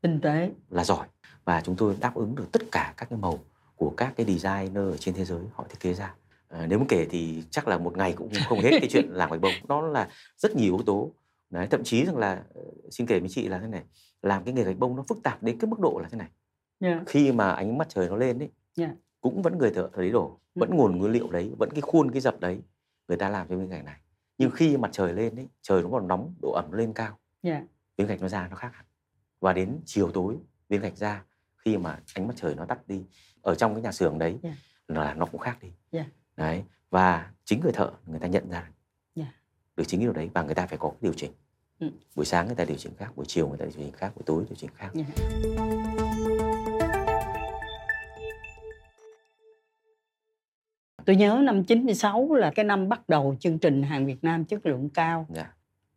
tinh tế, là giỏi, và chúng tôi đáp ứng được tất cả các cái màu của các cái designer ở trên thế giới họ thiết kế ra. À, nếu mà kể thì chắc là một ngày cũng không hết cái chuyện làm gạch bông, nó là rất nhiều yếu tố. Đấy, thậm chí rằng là xin kể với chị là thế này, làm cái nghề gạch bông nó phức tạp đến cái mức độ là thế này. Yeah. Khi mà ánh mặt trời nó lên đấy, yeah. cũng vẫn người thợ đấy đổ, vẫn ừ. nguồn nguyên liệu đấy, vẫn cái khuôn cái dập đấy người ta làm cho miếng gạch này. Nhưng khi mặt trời lên đấy, trời nó còn nóng, độ ẩm lên cao, yeah. miếng gạch nó ra nó khác hẳn. Và đến chiều tối miếng gạch ra khi mà ánh mặt trời nó tắt đi ở trong cái nhà xưởng đấy, yeah. là nó cũng khác đi. Yeah. Đấy, và chính người thợ người ta nhận ra yeah. được chính cái điều đấy, và người ta phải có điều chỉnh. Ừ. Buổi sáng người ta điều chỉnh khác, buổi chiều người ta điều chỉnh khác, buổi tối điều chỉnh khác. Yeah. Tôi nhớ năm chín mươi sáu là cái năm bắt đầu chương trình hàng Việt Nam chất lượng cao. Yeah.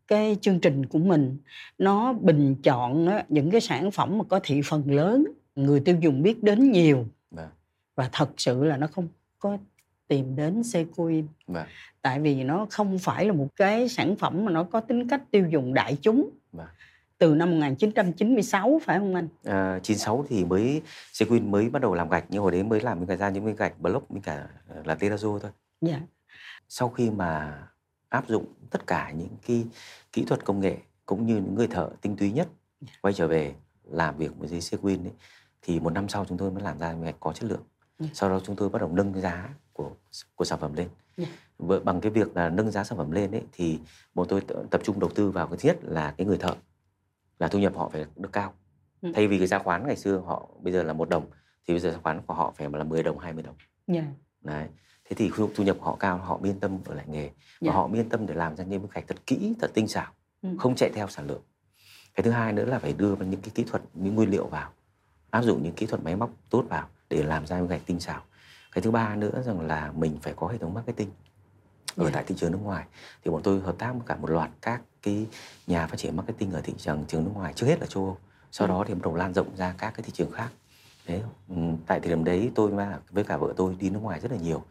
Cái chương trình của mình nó bình chọn những cái sản phẩm mà có thị phần lớn, người tiêu dùng biết đến nhiều. Yeah. Và thật sự là nó không có tìm đến Secoin. Yeah. Tại vì nó không phải là một cái sản phẩm mà nó có tính cách tiêu dùng đại chúng. Yeah. Từ năm một chín chín sáu phải không anh? À, chín sáu thì mới Secoin mới bắt đầu làm gạch, nhưng hồi đấy mới làm cái ra những cái gạch block với cả là terrazzo thôi. Yeah. Sau khi mà áp dụng tất cả những cái kỹ thuật công nghệ cũng như những người thợ tinh túy nhất yeah. quay trở về làm việc với Secoin ấy, thì một năm sau chúng tôi mới làm ra gạch có chất lượng. Yeah. Sau đó chúng tôi bắt đầu nâng cái giá của của sản phẩm lên. Yeah. Bằng cái việc là nâng giá sản phẩm lên ấy, thì bọn tôi tập trung đầu tư vào cái thứ nhất là cái người thợ, là thu nhập họ phải được cao. Ừ. Thay vì cái giá khoán ngày xưa họ bây giờ là một đồng, thì bây giờ giá khoán của họ phải là mười đồng, hai mươi đồng. Yeah. Đấy. Thế thì thu nhập của họ cao, họ yên tâm ở lại nghề, yeah. và họ yên tâm để làm ra những bức gạch thật kỹ, thật tinh xảo, ừ. không chạy theo sản lượng. Cái thứ hai nữa là phải đưa những cái kỹ thuật, những nguyên liệu vào, áp dụng những kỹ thuật máy móc tốt vào để làm ra bức gạch tinh xảo. Cái thứ ba nữa rằng là mình phải có hệ thống marketing ở yeah. tại thị trường nước ngoài. Thì bọn tôi hợp tác với cả một loạt các cái nhà phát triển marketing ở thị trường trường nước ngoài, trước hết là châu Âu, sau ừ. đó thì bắt đầu lan rộng ra các cái thị trường khác. Đấy, tại thời điểm đấy tôi với cả vợ tôi đi nước ngoài rất là nhiều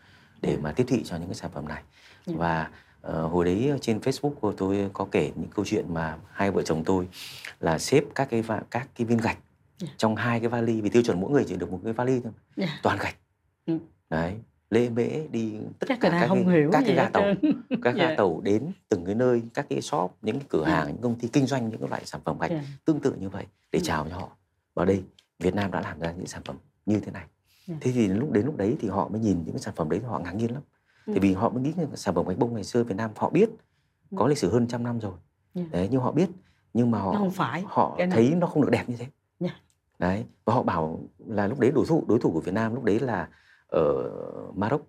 để mà tiếp thị cho những cái sản phẩm này. Ừ. Và uh, hồi đấy trên Facebook của tôi có kể những câu chuyện mà hai vợ chồng tôi là xếp các cái các cái viên gạch yeah. trong hai cái vali, vì tiêu chuẩn mỗi người chỉ được một cái vali thôi, yeah. toàn gạch. Ừ. Đấy, lễ mễ đi tất chắc cả các không cái, hiểu các cái ga tàu, các ga yeah. tàu đến từng cái nơi, các cái shop, những cái cửa hàng, yeah. những công ty kinh doanh những cái loại sản phẩm gạch yeah. tương tự như vậy để yeah. chào cho họ. Và đây Việt Nam đã làm ra những sản phẩm như thế này. Yeah. Thế thì đến lúc đến lúc đấy thì họ mới nhìn những cái sản phẩm đấy thì họ ngạc nhiên lắm. Yeah. Tại vì họ mới nghĩ rằng sản phẩm gạch bông ngày xưa Việt Nam họ biết có lịch sử hơn trăm năm rồi. Yeah. Đấy, nhưng họ biết, nhưng mà họ không phải. Họ cái thấy này. Nó không được đẹp như thế. Yeah. Đấy, và họ bảo là lúc đấy đối thủ đối thủ của Việt Nam lúc đấy là ở Maroc,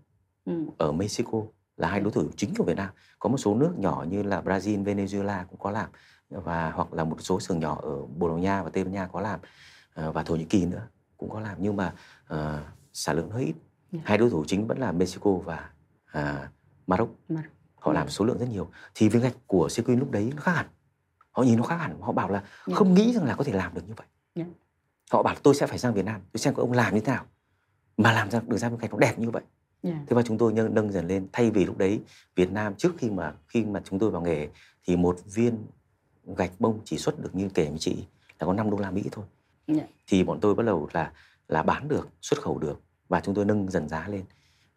ừ. ở Mexico là hai đối thủ chính của Việt Nam. Có một số nước nhỏ như là Brazil, Venezuela cũng có làm, và hoặc là một số xưởng nhỏ ở Bồ Đào Nha và Tây Ban Nha có làm, và Thổ Nhĩ Kỳ nữa cũng có làm, nhưng mà uh, sản lượng hơi ít. Yeah. Hai đối thủ chính vẫn là Mexico và uh, Maroc. Maroc. Họ làm số lượng rất nhiều. Thì viên gạch của Secoin lúc đấy nó khác hẳn. Họ nhìn nó khác hẳn, họ bảo là yeah. không nghĩ rằng là có thể làm được như vậy. Yeah. Họ bảo tôi sẽ phải sang Việt Nam, tôi xem các ông làm như thế nào mà làm ra được ra bức gạch nó đẹp như vậy. Yeah. Thế mà chúng tôi nâng, nâng dần lên. Thay vì lúc đấy Việt Nam trước khi mà khi mà chúng tôi vào nghề thì một viên gạch bông chỉ xuất được như kể với chị là có năm đô la Mỹ thôi. Yeah. Thì bọn tôi bắt đầu là là bán được, xuất khẩu được, và chúng tôi nâng dần giá lên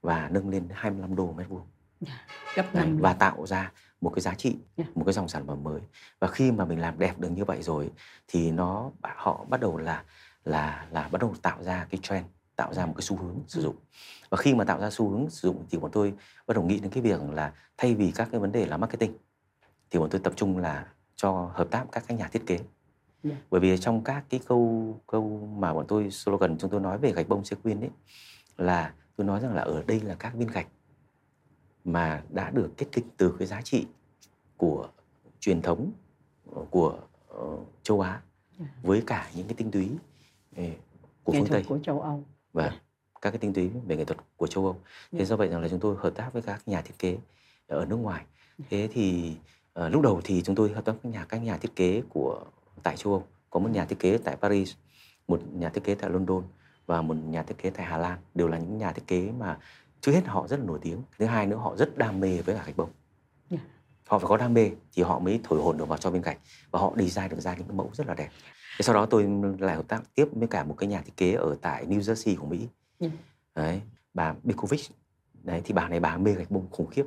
và nâng lên hai mươi lăm đô mét vuông. Yeah. Gấp năm. Đấy, và tạo ra một cái giá trị, yeah. một cái dòng sản phẩm mới. Và khi mà mình làm đẹp được như vậy rồi thì nó họ bắt đầu là là là bắt đầu tạo ra cái trend, tạo ra một cái xu hướng sử dụng. Và khi mà tạo ra xu hướng sử dụng thì bọn tôi bắt đầu nghĩ đến cái việc là thay vì các cái vấn đề là marketing thì bọn tôi tập trung là cho hợp tác các cái nhà thiết kế. Yeah. Bởi vì trong các cái câu câu mà bọn tôi slogan chúng tôi nói về gạch bông Secoin ấy là tôi nói rằng là ở đây là các viên gạch mà đã được kết tinh từ cái giá trị của truyền thống của uh, châu Á yeah. với cả những cái tinh túy của phương Tây, của châu Âu. Và các cái tinh túy về nghệ thuật của châu Âu. Thế do vậy rằng là chúng tôi hợp tác với các nhà thiết kế ở nước ngoài. Thế thì uh, lúc đầu thì chúng tôi hợp tác với nhà, các nhà thiết kế của tại châu Âu. Có một nhà thiết kế tại Paris, một nhà thiết kế tại London và một nhà thiết kế tại Hà Lan. Đều là những nhà thiết kế mà trước hết họ rất là nổi tiếng. Thứ hai nữa họ rất đam mê với cả gạch bông. Yeah. Họ phải có đam mê thì họ mới thổi hồn được vào cho bên cạnh và họ design được ra những cái mẫu rất là đẹp. Thế sau đó tôi lại hợp tác tiếp với cả một cái nhà thiết kế ở tại New Jersey của Mỹ. Yeah. Đấy, bà Mikovich. Đấy, thì bà này bà mê gạch bông khủng khiếp.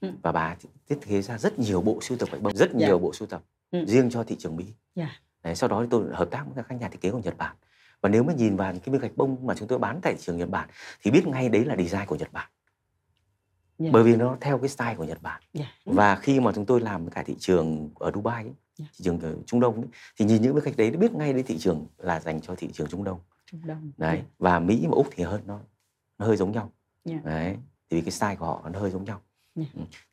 Yeah. Và bà thiết kế ra rất nhiều bộ sưu tập gạch bông, rất nhiều yeah. bộ sưu tập yeah. riêng cho thị trường Mỹ. Yeah. Đấy, sau đó tôi hợp tác với các nhà thiết kế của Nhật Bản. Và nếu mà nhìn vào cái miếng gạch bông mà chúng tôi bán tại thị trường Nhật Bản thì biết ngay đấy là design của Nhật Bản. Yeah. Bởi vì nó theo cái style của Nhật Bản. Yeah. Và khi mà chúng tôi làm cả thị trường ở Dubai, ấy, yeah. thị trường ở Trung Đông ấy, thì nhìn những miếng gạch đấy biết ngay đấy thị trường là dành cho thị trường Trung Đông. Trung Đông. Đấy. Yeah. Và Mỹ và Úc thì hơn nó, nó hơi giống nhau. Yeah. Đấy. Thì cái style của họ nó hơi giống nhau. Yeah.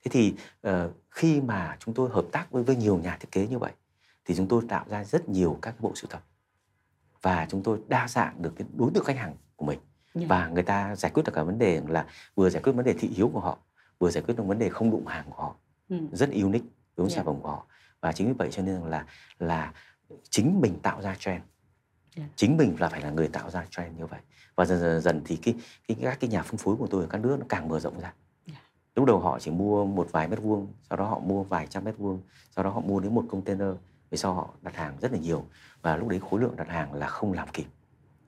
Thế thì uh, khi mà chúng tôi hợp tác với, với nhiều nhà thiết kế như vậy thì chúng tôi tạo ra rất nhiều các cái bộ sưu tập. Và chúng tôi đa dạng được cái đối tượng khách hàng của mình. Yeah. Và người ta giải quyết được cả vấn đề là vừa giải quyết vấn đề thị hiếu của họ, vừa giải quyết được vấn đề không đụng hàng của họ. Ừ. Rất unique đối với sản phẩm của họ. Và chính vì vậy cho nên là, là chính mình tạo ra trend. Yeah. Chính mình là phải là người tạo ra trend như vậy. Và dần dần, dần thì cái, cái, các cái nhà phân phối của tôi ở các nước nó càng mở rộng ra. Yeah. Lúc đầu họ chỉ mua một vài mét vuông, sau đó họ mua vài trăm mét vuông, sau đó họ mua đến một container. Vì sao họ đặt hàng rất là nhiều và lúc đấy khối lượng đặt hàng là không làm kịp,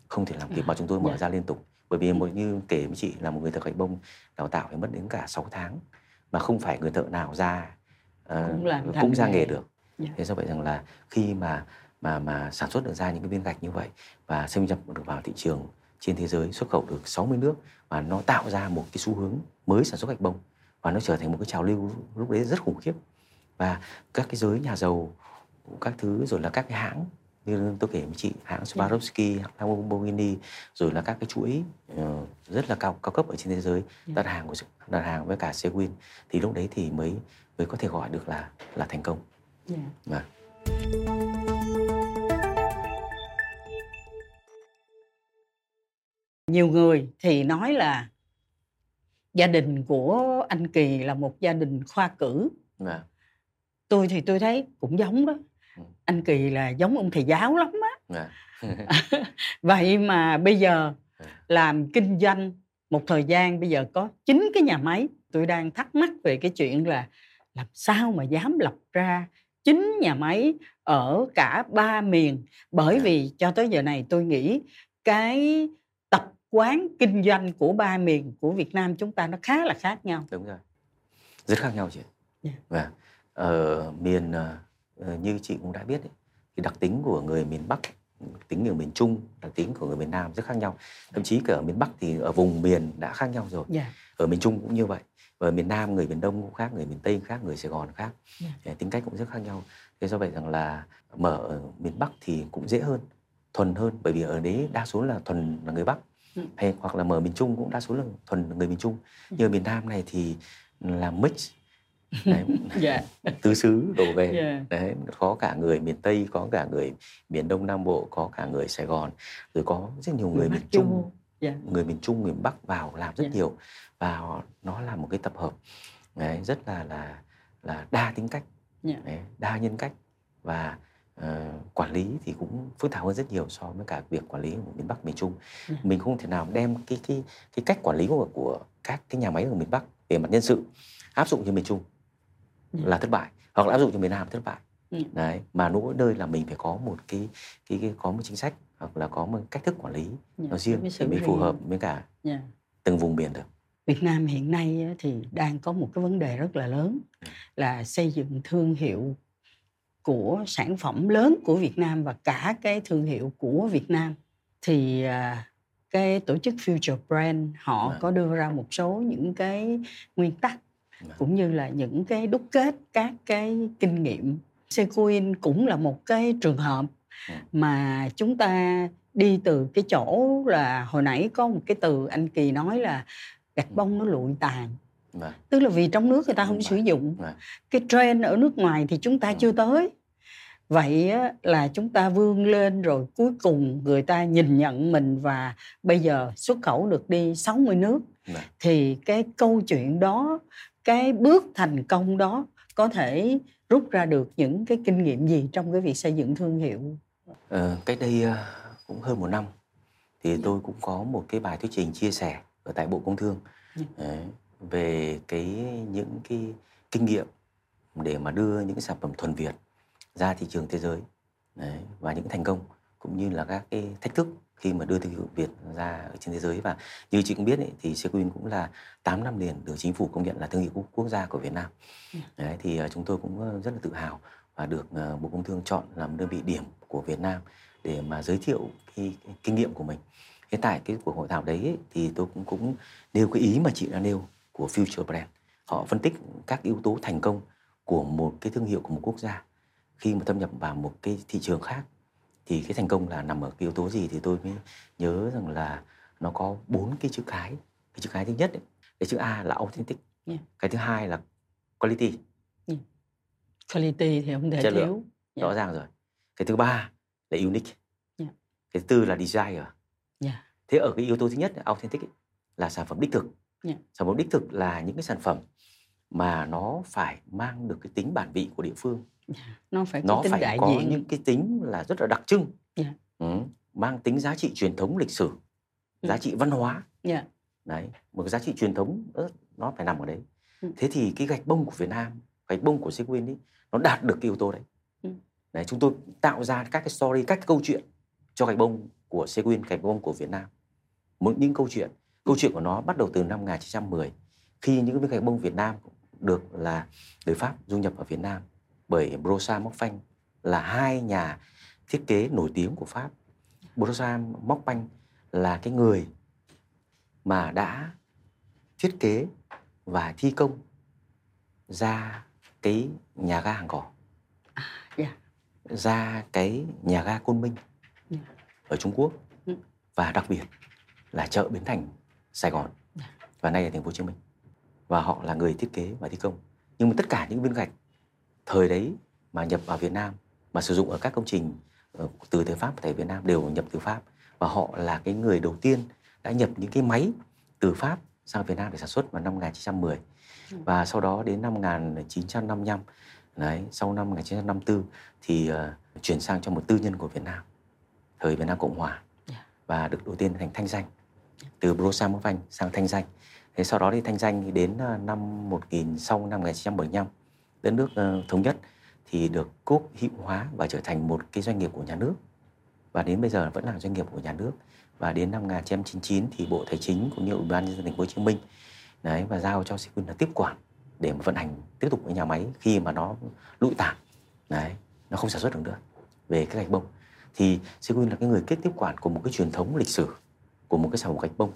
không thể làm kịp mà chúng tôi mở yeah. ra liên tục. Bởi vì một như kể với chị là một người thợ gạch bông đào tạo phải mất đến cả sáu tháng mà không phải người thợ nào ra uh, cũng, cũng ra nghề, nghề được. Yeah. Thế do vậy rằng là khi mà mà mà sản xuất được ra những cái viên gạch như vậy và xâm nhập được vào thị trường trên thế giới, xuất khẩu được sáu mươi nước và nó tạo ra một cái xu hướng mới sản xuất gạch bông và nó trở thành một cái trào lưu lúc đấy rất khủng khiếp và các cái giới nhà giàu các thứ rồi là các cái hãng như tôi kể với chị, hãng Swarovski, hãng Lamborghini rồi là các cái chuỗi uh, rất là cao cao cấp ở trên thế giới đặt hàng của đặt hàng với cả Secoin thì lúc đấy thì mới mới có thể gọi được là là thành công. Yeah. À. Nhiều người thì nói là gia đình của anh Kỳ là một gia đình khoa cử. À. Tôi thì tôi thấy cũng giống đó. Anh Kỳ là giống ông thầy giáo lắm á. Vậy mà bây giờ làm kinh doanh một thời gian, bây giờ có chín cái nhà máy. Tôi đang thắc mắc về cái chuyện là làm sao mà dám lập ra chín nhà máy ở cả ba miền. Bởi vì cho tới giờ này tôi nghĩ cái tập quán kinh doanh của ba miền của Việt Nam chúng ta nó khá là khác nhau. Đúng rồi, rất khác nhau chị. Yeah. Và ở miền như chị cũng đã biết ấy, thì đặc tính của người miền Bắc, tính ở miền Trung, đặc tính của người miền Nam rất khác nhau. Thậm chí cả ở miền Bắc thì ở vùng miền đã khác nhau rồi. Yeah. Ở miền Trung cũng như vậy. Và ở miền Nam, người miền Đông cũng khác, người miền Tây khác, người Sài Gòn khác. Yeah. Tính cách cũng rất khác nhau. Thế do vậy rằng là mở ở miền Bắc thì cũng dễ hơn, thuần hơn. Bởi vì ở đấy đa số là thuần là người Bắc. Yeah. Hay hoặc là mở miền Trung cũng đa số là thuần là người miền Trung. Yeah. Như ở miền Nam này thì là mix. Đấy, yeah. tứ xứ đổ về. Yeah. Đấy, có cả người miền Tây, có cả người miền Đông Nam Bộ, có cả người Sài Gòn, rồi có rất nhiều người miền Trung, yeah. người miền Trung, miền Bắc vào làm rất yeah. nhiều và họ, nó là một cái tập hợp đấy, rất là là là đa tính cách, yeah. đấy, đa nhân cách và uh, quản lý thì cũng phức tạp hơn rất nhiều so với cả việc quản lý của miền Bắc miền Trung. Yeah. Mình không thể nào đem cái cái cái cách quản lý của, của các cái nhà máy ở miền Bắc về mặt nhân sự áp dụng cho miền Trung. Yeah. Là thất bại hoặc là áp dụng cho miền Nam thất bại. Yeah. Đấy, mà mỗi nơi là mình phải có một cái, cái, cái có một chính sách hoặc là có một cách thức quản lý yeah. nó riêng thì mới phù hợp với cả yeah. từng vùng miền được. Việt Nam hiện nay thì đang có một cái vấn đề rất là lớn yeah. là xây dựng thương hiệu của sản phẩm lớn của Việt Nam và cả cái thương hiệu của Việt Nam thì cái tổ chức Future Brand họ yeah. có đưa ra một số những cái nguyên tắc cũng như là những cái đúc kết các cái kinh nghiệm. Secoin cũng là một cái trường hợp mà chúng ta đi từ cái chỗ là hồi nãy có một cái từ anh Kỳ nói là gạch bông nó lụi tàn. Tức là vì trong nước người ta không sử dụng. Cái trend ở nước ngoài thì chúng ta chưa tới. Vậy là chúng ta vươn lên rồi cuối cùng người ta nhìn nhận mình và bây giờ xuất khẩu được đi sáu mươi nước. Đấy. Thì cái câu chuyện đó, cái bước thành công đó có thể rút ra được những cái kinh nghiệm gì trong cái việc xây dựng thương hiệu? À, cách đây cũng hơn một năm thì tôi cũng có một cái bài thuyết trình chia sẻ ở tại Bộ Công Thương đấy, về cái những cái kinh nghiệm để mà đưa những cái sản phẩm thuần Việt ra thị trường thế giới đấy, và những thành công cũng như là các cái thách thức khi mà đưa thương hiệu Việt ra ở trên thế giới. Và như chị cũng biết ấy, thì Secoin cũng là tám năm liền được chính phủ công nhận là thương hiệu quốc gia của Việt Nam. Đấy, thì chúng tôi cũng rất là tự hào và được Bộ Công Thương chọn làm đơn vị điểm của Việt Nam để mà giới thiệu cái, cái kinh nghiệm của mình. Hiện tại cái cuộc hội thảo đấy ấy, thì tôi cũng, cũng nêu cái ý mà chị đã nêu của Future Brand. Họ phân tích các yếu tố thành công của một cái thương hiệu của một quốc gia khi mà thâm nhập vào một cái thị trường khác. Thì cái thành công là nằm ở cái yếu tố gì thì tôi mới nhớ rằng là nó có bốn cái chữ cái. Cái chữ cái thứ nhất, ấy, cái chữ A là authentic. Yeah. Cái thứ hai là quality. Yeah. Quality thì không thể chất thiếu. Lượng. Yeah. Rõ ràng rồi. Cái thứ ba là unique. Yeah. Cái thứ tư là desire. Yeah. Thế ở cái yếu tố thứ nhất là authentic ấy, là sản phẩm đích thực. Yeah. Sản phẩm đích thực là những cái sản phẩm mà nó phải mang được cái tính bản vị của địa phương. Nó phải, nó tính phải đại có diện. Những cái tính là rất là đặc trưng, yeah. ừ, mang tính giá trị truyền thống lịch sử, ừ. giá trị văn hóa, yeah. đấy, một cái giá trị truyền thống nó phải nằm ở đấy. Ừ. Thế thì cái gạch bông của Việt Nam, gạch bông của Secoin ấy, nó đạt được cái yếu tố đấy. Ừ. Đấy, chúng tôi tạo ra các cái story, các cái câu chuyện cho gạch bông của Secoin, gạch bông của Việt Nam. Một những câu chuyện, câu chuyện của nó bắt đầu từ năm một chín một không khi những cái gạch bông Việt Nam được là người Pháp du nhập vào Việt Nam. Bởi Brossard Mocvan là hai nhà thiết kế nổi tiếng của Pháp. Brossard Mocvan là cái người mà đã thiết kế và thi công ra cái nhà ga Hàng Cỏ, yeah. ra cái nhà ga Côn Minh, yeah. ở Trung Quốc, yeah. và đặc biệt là chợ Bến Thành Sài Gòn, yeah. và nay là thành phố Hồ Chí Minh. Và họ là người thiết kế và thi công. Nhưng mà tất cả những viên gạch thời đấy mà nhập vào Việt Nam, mà sử dụng ở các công trình từ thời Pháp và thời Việt Nam đều nhập từ Pháp. Và họ là cái người đầu tiên đã nhập những cái máy từ Pháp sang Việt Nam để sản xuất vào năm một chín một không. Và sau đó đến năm một chín năm năm, đấy, sau năm một chín năm tư thì uh, chuyển sang cho một tư nhân của Việt Nam, thời Việt Nam Cộng Hòa. Và được đổi tên thành Thanh Danh, từ Brossard Mocvan sang Thanh Danh. Thế sau đó thì Thanh Danh thì đến năm một nghìn, sau năm một chín bảy năm, đất nước uh, thống nhất thì được quốc hữu hóa và trở thành một cái doanh nghiệp của nhà nước. Và đến bây giờ vẫn là doanh nghiệp của nhà nước. Và đến năm một chín chín chín thì Bộ Tài chính cũng như Ủy ban nhân dân thành phố Hồ Chí Minh đấy và giao cho Secoin là tiếp quản để mà vận hành tiếp tục cái nhà máy khi mà nó lụi tàn. Đấy, nó không sản xuất được nữa về cái gạch bông. Thì Secoin là cái người kết tiếp quản của một cái truyền thống lịch sử của một cái sản phẩm gạch bông.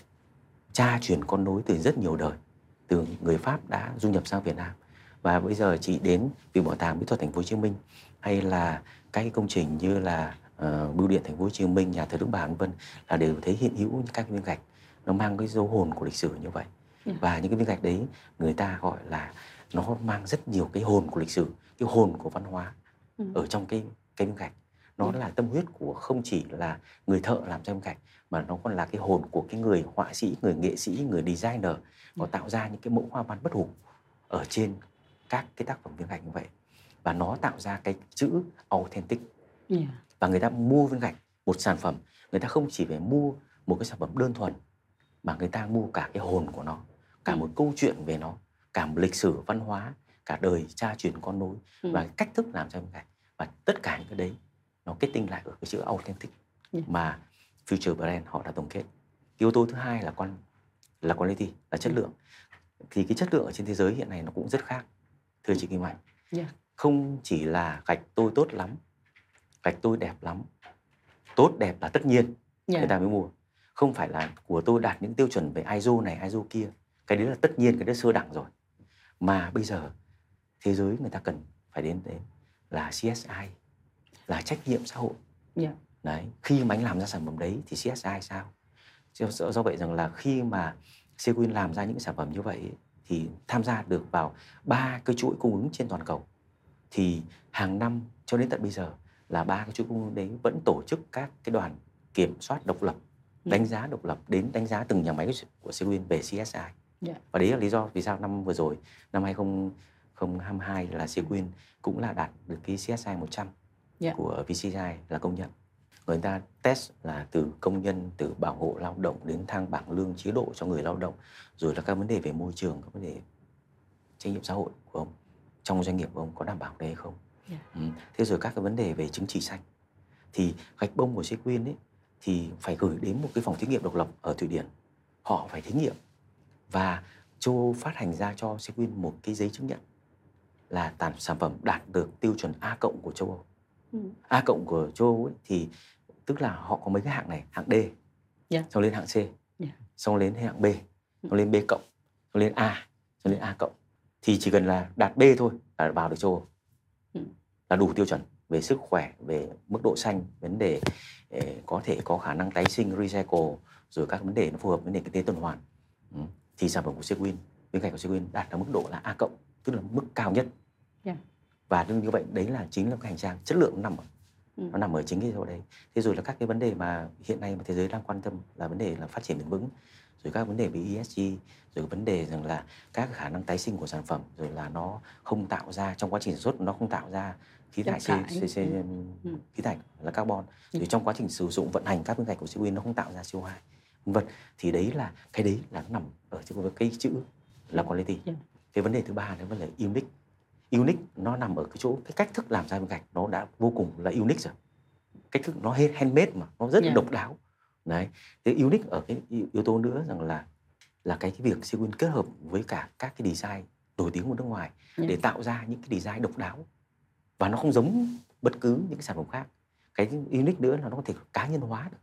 Cha truyền con nối từ rất nhiều đời, từ người Pháp đã du nhập sang Việt Nam. Và bây giờ chị đến Viện Bảo tàng Mỹ thuật Thành phố Hồ Chí Minh hay là các công trình như là uh, Bưu điện Thành phố Hồ Chí Minh, nhà thờ Đức Bà vân vân là đều thấy hiện hữu các viên gạch nó mang cái dấu hồn của lịch sử như vậy. Yeah. Và những cái viên gạch đấy người ta gọi là nó mang rất nhiều cái hồn của lịch sử, cái hồn của văn hóa yeah. ở trong cái cái viên gạch. Nó yeah. là tâm huyết của không chỉ là người thợ làm ra viên gạch mà nó còn là cái hồn của cái người họa sĩ, người nghệ sĩ, người designer nó yeah. tạo ra những cái mẫu hoa văn bất hủ ở trên các cái tác phẩm viên gạch như vậy. Và nó tạo ra cái chữ authentic. Yeah. Và người ta mua viên gạch, một sản phẩm, người ta không chỉ phải mua một cái sản phẩm đơn thuần mà người ta mua cả cái hồn của nó, cả ừ. một câu chuyện về nó, cả một lịch sử văn hóa, cả đời cha truyền con nối ừ. và cách thức làm ra viên gạch. Và tất cả những cái đấy nó kết tinh lại ở cái chữ authentic yeah. mà Future Brand họ đã tổng kết. Yếu tố thứ hai là con là quality, là chất ừ. lượng. Thì cái chất lượng ở trên thế giới hiện nay nó cũng rất khác. Thưa chị Kim Hạnh, yeah. không chỉ là gạch tôi tốt lắm, gạch tôi đẹp lắm, tốt đẹp là tất nhiên yeah. người ta mới mua. Không phải là của tôi đạt những tiêu chuẩn về i ét ô này, i ét ô kia, cái đấy là tất nhiên, cái đấy sơ đẳng rồi. Mà bây giờ thế giới người ta cần phải đến đấy là xê ét i, là trách nhiệm xã hội. Yeah. Đấy, khi mà anh làm ra sản phẩm đấy thì xê ét i sao? Do, do vậy rằng là khi mà Secoin làm ra những sản phẩm như vậy ấy, thì tham gia được vào ba cái chuỗi cung ứng trên toàn cầu. Thì hàng năm cho đến tận bây giờ là ba cái chuỗi cung ứng đấy vẫn tổ chức các cái đoàn kiểm soát độc lập, yeah. đánh giá độc lập đến đánh giá từng nhà máy của Secoin về xê ét i. Yeah. Và đấy là lý do vì sao năm vừa rồi, năm hai nghìn không trăm hai mươi hai là Secoin cũng là đạt được cái xê ét i một trăm yeah. của vê xê i là công nhận. Người ta test là từ công nhân, từ bảo hộ lao động đến thang bảng lương chế độ cho người lao động, rồi là các vấn đề về môi trường, các vấn đề trách nhiệm xã hội của ông trong doanh nghiệp của ông có đảm bảo đây hay không. Yeah. Ừ. Thế rồi các cái vấn đề về chứng chỉ xanh thì gạch bông của Secoin ấy thì phải gửi đến một cái phòng thí nghiệm độc lập ở Thụy Điển, họ phải thí nghiệm và châu Âu phát hành ra cho Secoin một cái giấy chứng nhận là sản phẩm đạt được tiêu chuẩn A cộng của châu Âu. Ừ. A cộng của châu Âu ấy thì tức là họ có mấy cái hạng này, hạng D, yeah. xong lên hạng C, yeah. xong lên hạng B, xong lên B cộng, xong lên A, xong lên A cộng. Thì chỉ cần là đạt B thôi là vào được châu Âu, ừ. là đủ tiêu chuẩn về sức khỏe, về mức độ xanh, vấn đề eh, có thể có khả năng tái sinh, recycle, rồi các vấn đề nó phù hợp với nền kinh tế tuần hoàn. Ừ. Thì sản phẩm của Secoin, bên cạnh của Secoin đạt ở mức độ là A cộng, tức là mức cao nhất. Yeah. Và như vậy đấy là chính là cái hành trang chất lượng nó nằm ở, ừ. nó nằm ở chính cái chỗ đấy. Thế rồi là các cái vấn đề mà hiện nay mà thế giới đang quan tâm là vấn đề là phát triển bền vững, rồi các vấn đề về e ét giê, rồi vấn đề rằng là các khả năng tái sinh của sản phẩm, rồi là nó không tạo ra trong quá trình sản xuất, nó không tạo ra khí thải C O hai, ừ. khí thải là carbon, ừ. rồi trong quá trình sử dụng vận hành các bên cạnh của Secoin nó không tạo ra C O hai, vân vân. Thì đấy là cái đấy là nó nằm ở cái chữ là quality. Yeah. Cái vấn đề thứ ba là vấn đề unique. Unique nó nằm ở cái chỗ cái cách thức làm ra bên cạnh nó đã vô cùng là unique rồi, cách thức nó handmade mà nó rất yeah. độc đáo. Đấy, thế unique ở cái yếu tố nữa rằng là là cái, cái việc Secoin kết hợp với cả các cái design nổi tiếng của nước ngoài yeah. để tạo ra những cái design độc đáo và nó không giống bất cứ những cái sản phẩm khác. Cái unique nữa là nó có thể cá nhân hóa được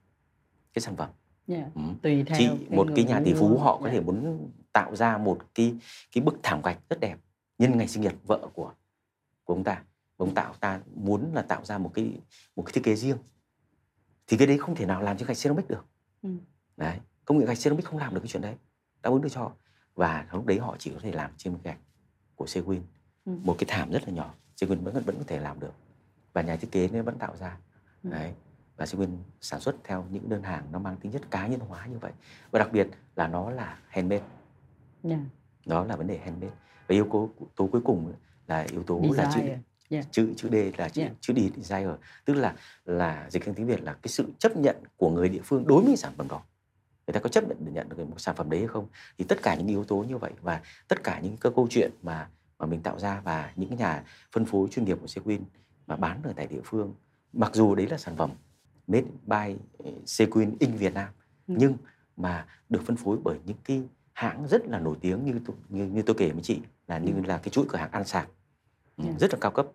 cái sản phẩm. Yeah. Ừ. Tùy theo Chị, một cái nhà tỷ phú họ có yeah. thể muốn tạo ra một cái cái bức thảm gạch rất đẹp nhân ngày sinh nhật vợ của của ông ta, ông tạo ta muốn là tạo ra một cái một cái thiết kế riêng. Thì cái đấy không thể nào làm cho gạch ceramic được. Ừ. Đấy, công nghệ gạch ceramic không làm được cái chuyện đấy, đáp ứng được cho họ. Và lúc đấy họ chỉ có thể làm trên gạch của Secoin, ừ. một cái thảm rất là nhỏ, Secoin vẫn vẫn có thể làm được và nhà thiết kế nó vẫn tạo ra. Ừ. Đấy, và Secoin sản xuất theo những đơn hàng nó mang tính chất cá nhân hóa như vậy và đặc biệt là nó là handmade. Yeah. Đó là vấn đề handmade. Và yếu tố cuối cùng là yếu tố design. là chữ yeah. chữ chữ D là chữ yeah. chữ đi design, tức là là dịch sang tiếng Việt là cái sự chấp nhận của người địa phương đối với sản phẩm đó, người ta có chấp nhận nhận được một sản phẩm đấy hay không. Thì tất cả những yếu tố như vậy và tất cả những cái câu chuyện mà mà mình tạo ra và những nhà phân phối chuyên nghiệp của Secoin mà bán ở tại địa phương, mặc dù đấy là sản phẩm made by Secoin in Việt Nam, ừ. nhưng mà được phân phối bởi những cái hãng rất là nổi tiếng như như, như tôi kể với chị là như ừ. là cái chuỗi cửa hàng Ann Sacks, yeah. rất là cao cấp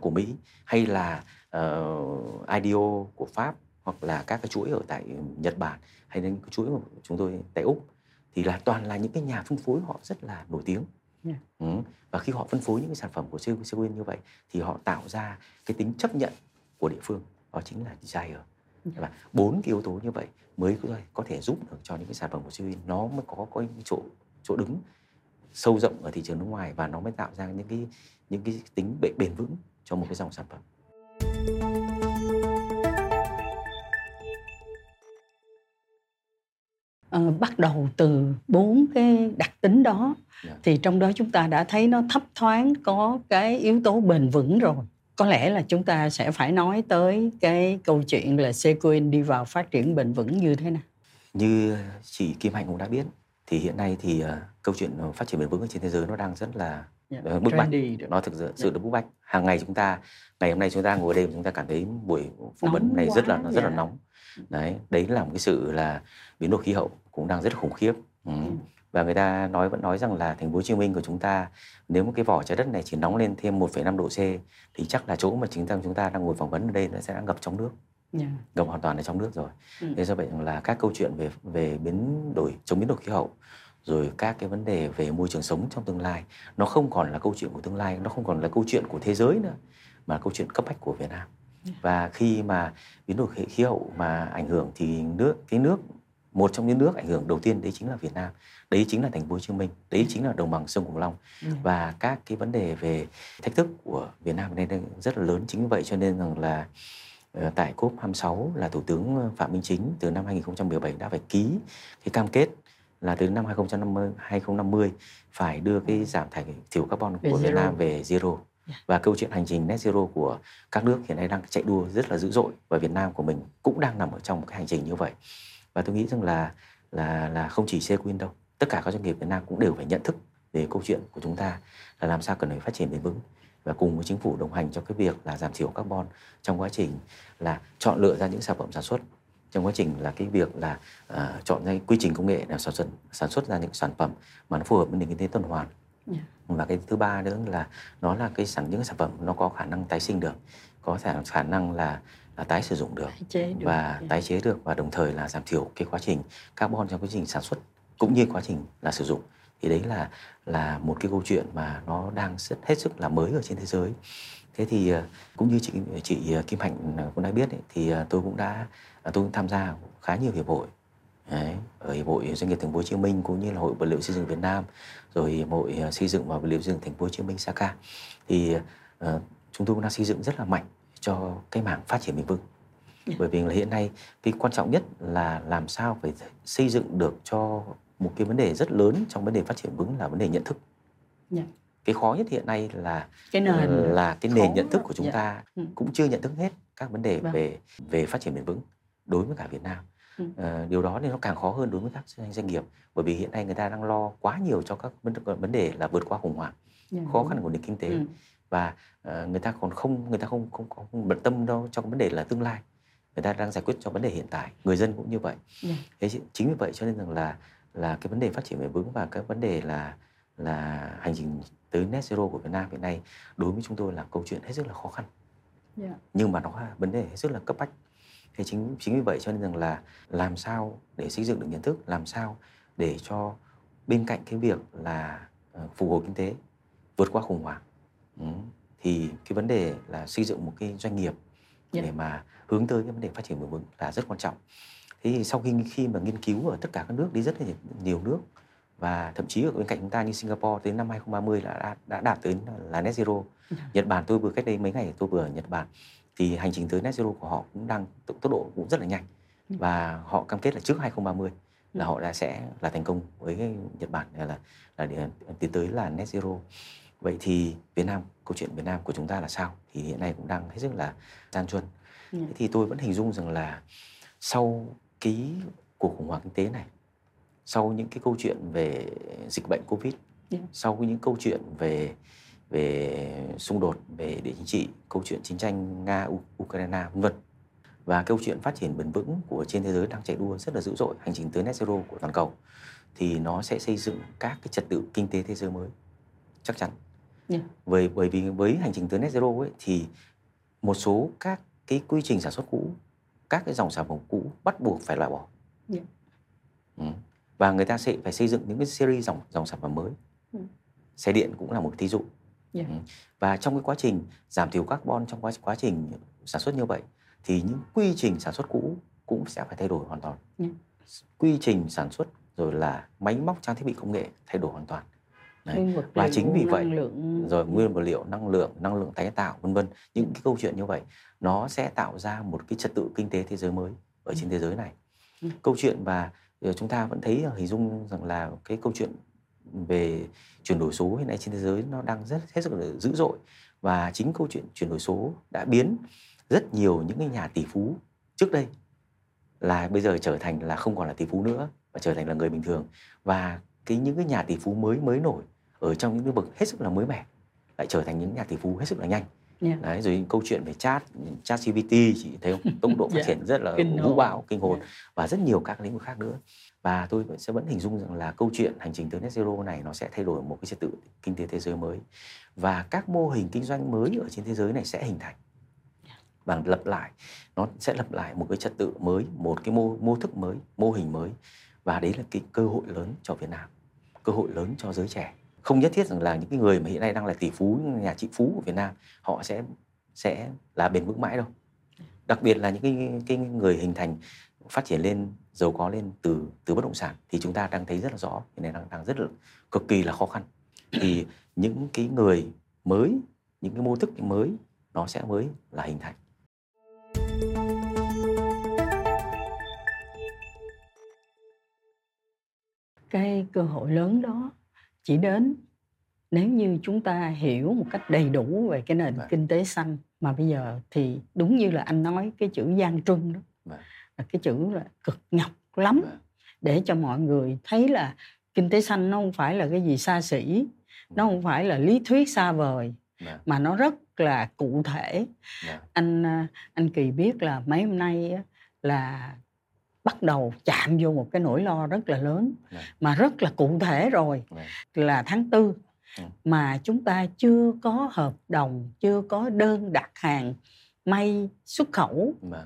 của Mỹ, hay là uh, i đê o của Pháp, hoặc là các cái chuỗi ở tại Nhật Bản, hay là những cái chuỗi của chúng tôi tại Úc, thì là toàn là những cái nhà phân phối họ rất là nổi tiếng. Yeah. Ừ. Và khi họ phân phối những cái sản phẩm của Secoin như vậy thì họ tạo ra cái tính chấp nhận của địa phương, đó chính là design. Và bốn cái yếu tố như vậy mới có thể giúp được cho những cái sản phẩm của Secoin nó mới có có những chỗ chỗ đứng sâu rộng ở thị trường nước ngoài và nó mới tạo ra những cái những cái tính bền vững cho một cái dòng sản phẩm. À, bắt đầu từ bốn cái đặc tính đó, yeah. thì trong đó chúng ta đã thấy nó thấp thoáng có cái yếu tố bền vững rồi. Có lẽ là chúng ta sẽ phải nói tới cái câu chuyện là Secoin đi vào phát triển bền vững như thế nào. Như chị Kim Hạnh cũng đã biết, thì hiện nay thì uh, câu chuyện phát triển bền vững trên thế giới nó đang rất là yeah, bức bách. Nó thực sự yeah. là bức bách. Hàng ngày chúng ta, ngày hôm nay chúng ta ngồi đây chúng ta cảm thấy buổi phỏng vấn này rất là nó rất yeah. là nóng. Đấy, đấy là một cái sự là biến đổi khí hậu cũng đang rất khủng khiếp. Ừ. Yeah. Và người ta nói vẫn nói rằng là thành phố Hồ Chí Minh của chúng ta, nếu một cái vỏ trái đất này chỉ nóng lên thêm một phẩy năm độ C thì chắc là chỗ mà chính chúng ta đang ngồi phỏng vấn ở đây nó sẽ đang ngập trong nước, yeah. ngập hoàn toàn ở trong nước rồi. Thế yeah. do vậy là các câu chuyện về về biến đổi chống biến đổi khí hậu, rồi các cái vấn đề về môi trường sống trong tương lai, nó không còn là câu chuyện của tương lai, nó không còn là câu chuyện của thế giới nữa, mà là câu chuyện cấp bách của Việt Nam. Yeah. Và khi mà biến đổi khí hậu mà ảnh hưởng thì nước cái nước một trong những nước ảnh hưởng đầu tiên đấy chính là Việt Nam, đấy chính là thành phố Hồ Chí Minh, đấy chính là đồng bằng sông Cửu Long. Ừ. Và các cái vấn đề về thách thức của Việt Nam này rất là lớn. Chính vì vậy cho nên rằng là tại cốp hai mươi sáu là Thủ tướng Phạm Minh Chính từ năm hai không một bảy đã phải ký cái cam kết là từ năm hai không năm mươi phải đưa cái giảm thiểu carbon của Việt Nam về zero. Và câu chuyện hành trình Net Zero của các nước hiện nay đang chạy đua rất là dữ dội, và Việt Nam của mình cũng đang nằm ở trong cái hành trình như vậy. Và tôi nghĩ rằng là là là không chỉ Secoin đâu, tất cả các doanh nghiệp Việt Nam cũng đều phải nhận thức về câu chuyện của chúng ta là làm sao cần phải phát triển bền vững và cùng với chính phủ đồng hành cho cái việc là giảm thiểu carbon trong quá trình là chọn lựa ra những sản phẩm sản xuất, trong quá trình là cái việc là uh, chọn ra quy trình công nghệ để sản xuất sản xuất ra những sản phẩm mà nó phù hợp với nền kinh tế tuần hoàn. Yeah. Và cái thứ ba nữa là nó là cái sản những sản phẩm nó có khả năng tái sinh được, có khả năng là, là tái sử dụng được, tái được và yeah. tái chế được, và đồng thời là giảm thiểu cái quá trình carbon trong quá trình sản xuất cũng như quá trình là sử dụng. Thì đấy là là một cái câu chuyện mà nó đang rất hết sức là mới ở trên thế giới. Thế thì cũng như chị chị Kim Hạnh cũng đã biết ấy, thì tôi cũng đã tôi cũng tham gia khá nhiều hiệp hội. Đấy, ở Hiệp hội Doanh nghiệp Thành phố Hồ Chí Minh cũng như là Hội Vật liệu Xây dựng Việt Nam, rồi Hiệp hội Xây dựng và Vật liệu Xây dựng Thành phố Hồ Chí Minh SACA, thì uh, chúng tôi cũng đang xây dựng rất là mạnh cho cái mảng phát triển bền vững. Yeah. Bởi vì là hiện nay cái quan trọng nhất là làm sao phải xây dựng được cho một cái vấn đề rất lớn trong vấn đề phát triển vững là vấn đề nhận thức. Yeah. Cái khó nhất hiện nay là cái nền là cái nền nhận thức của chúng yeah. ta ừ. cũng chưa nhận thức hết các vấn đề vâng. về về phát triển bền vững đối với cả Việt Nam. Ừ. Điều đó thì nó càng khó hơn đối với các doanh nghiệp, bởi vì hiện nay người ta đang lo quá nhiều cho các vấn đề là vượt qua khủng hoảng, yeah. khó khăn của nền kinh tế, ừ. và uh, người ta còn không người ta không không có bận tâm đâu cho cái vấn đề là tương lai, người ta đang giải quyết cho vấn đề hiện tại. Người dân cũng như vậy. Yeah. Thế chính vì vậy cho nên rằng là là cái vấn đề phát triển bền vững và cái vấn đề là là hành trình tới net zero của Việt Nam hiện nay đối với chúng tôi là câu chuyện hết sức là khó khăn, yeah. nhưng mà nó là vấn đề hết sức là cấp bách. Thế chính, chính vì vậy cho nên rằng là làm sao để xây dựng được nhận thức, làm sao để cho bên cạnh cái việc là phục hồi kinh tế, vượt qua khủng hoảng, ừ, thì cái vấn đề là xây dựng một cái doanh nghiệp yeah. để mà hướng tới cái vấn đề phát triển bền vững là rất quan trọng. Thế thì sau khi, khi mà nghiên cứu ở tất cả các nước, đi rất là nhiều nước, và thậm chí ở bên cạnh chúng ta như Singapore tới năm hai không ba mươi đã, đã, đã đạt tới là net zero. Yeah. Nhật Bản, tôi vừa cách đây mấy ngày tôi vừa ở Nhật Bản, thì hành trình tới net zero của họ cũng đang tốc độ cũng rất là nhanh, và họ cam kết là trước hai không ba mươi là họ đã sẽ là thành công với Nhật Bản là là tiến tới là net zero. Vậy thì Việt Nam, câu chuyện Việt Nam của chúng ta là sao? Thì hiện nay cũng đang hết sức là gian truân. Thế thì tôi vẫn hình dung rằng là sau cái cuộc khủng hoảng kinh tế này, sau những cái câu chuyện về dịch bệnh Covid, yeah. sau những câu chuyện về về xung đột về địa chính trị, câu chuyện chiến tranh Nga Ukraine vân vân, và câu chuyện phát triển bền vững của trên thế giới đang chạy đua rất là dữ dội, hành trình tới net zero của toàn cầu, thì nó sẽ xây dựng các cái trật tự kinh tế thế giới mới chắc chắn. Yeah. Bởi bởi vì với hành trình tới net zero ấy, thì một số các cái quy trình sản xuất cũ, các cái dòng sản phẩm cũ bắt buộc phải loại bỏ. Yeah. Ừ. Và người ta sẽ phải xây dựng những cái series dòng dòng sản phẩm mới. Yeah. Xe điện cũng là một thí dụ. Yeah. Và trong cái quá trình giảm thiểu carbon, trong quá, quá trình sản xuất như vậy, thì những quy trình sản xuất cũ cũng sẽ phải thay đổi hoàn toàn. Yeah. Quy trình sản xuất rồi là máy móc, trang thiết bị, công nghệ thay đổi hoàn toàn. Đấy. Và chính vì vậy lượng... rồi nguyên vật liệu, năng lượng, năng lượng tái tạo vân vân, những cái câu chuyện như vậy nó sẽ tạo ra một cái trật tự kinh tế thế giới mới ở trên thế giới này. Yeah. Câu chuyện và chúng ta vẫn thấy hình dung rằng là cái câu chuyện về chuyển đổi số hiện nay trên thế giới nó đang rất hết sức là dữ dội, và chính câu chuyện chuyển đổi số đã biến rất nhiều những cái nhà tỷ phú trước đây là bây giờ trở thành là không còn là tỷ phú nữa và trở thành là người bình thường, và cái những cái nhà tỷ phú mới mới nổi ở trong những lĩnh vực hết sức là mới mẻ lại trở thành những nhà tỷ phú hết sức là nhanh. Yeah. Đấy, rồi câu chuyện về chat chat giê pê tê chị thấy không, tốc độ phát triển yeah. rất là vũ bão kinh hồn, yeah. và rất nhiều các lĩnh vực khác nữa. Và tôi sẽ vẫn hình dung rằng là câu chuyện hành trình tới net zero này nó sẽ thay đổi một cái trật tự kinh tế thế giới mới, và các mô hình kinh doanh mới ở trên thế giới này sẽ hình thành và lập lại, nó sẽ lập lại một cái trật tự mới, một cái mô, mô thức mới, mô hình mới. Và đấy là cái cơ hội lớn cho Việt Nam, cơ hội lớn cho giới trẻ. Không nhất thiết rằng là những cái người mà hiện nay đang là tỷ phú, nhà trị phú của Việt Nam họ sẽ sẽ là bền vững mãi đâu. Đặc biệt là những cái, cái người hình thành phát triển lên giàu có lên từ từ bất động sản thì chúng ta đang thấy rất là rõ cái này đang, đang rất là cực kỳ là khó khăn. Thì những cái người mới, những cái mô thức mới nó sẽ mới là hình thành. Cái cơ hội lớn đó chỉ đến nếu như chúng ta hiểu một cách đầy đủ về cái nền Vậy. kinh tế xanh. Mà bây giờ thì đúng như là anh nói, cái chữ gian truân đó Vậy. là cái chữ là cực nhọc lắm Vậy. để cho mọi người thấy là kinh tế xanh nó không phải là cái gì xa xỉ, nó không phải là lý thuyết xa vời, Vậy. mà nó rất là cụ thể. Vậy. Anh anh Kỳ biết là mấy hôm nay là bắt đầu chạm vô một cái nỗi lo rất là lớn Vậy. mà rất là cụ thể rồi. Vậy. Là tháng tư mà chúng ta chưa có hợp đồng, chưa có đơn đặt hàng may xuất khẩu Vậy.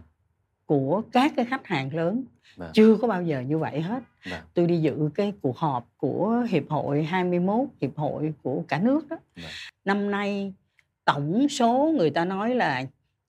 của các cái khách hàng lớn. Vâng. Chưa có bao giờ như vậy hết. Vâng. Tôi đi dự cái cuộc họp của Hiệp hội hai mươi mốt, Hiệp hội của cả nước đó. Vâng. Năm nay tổng số người ta nói là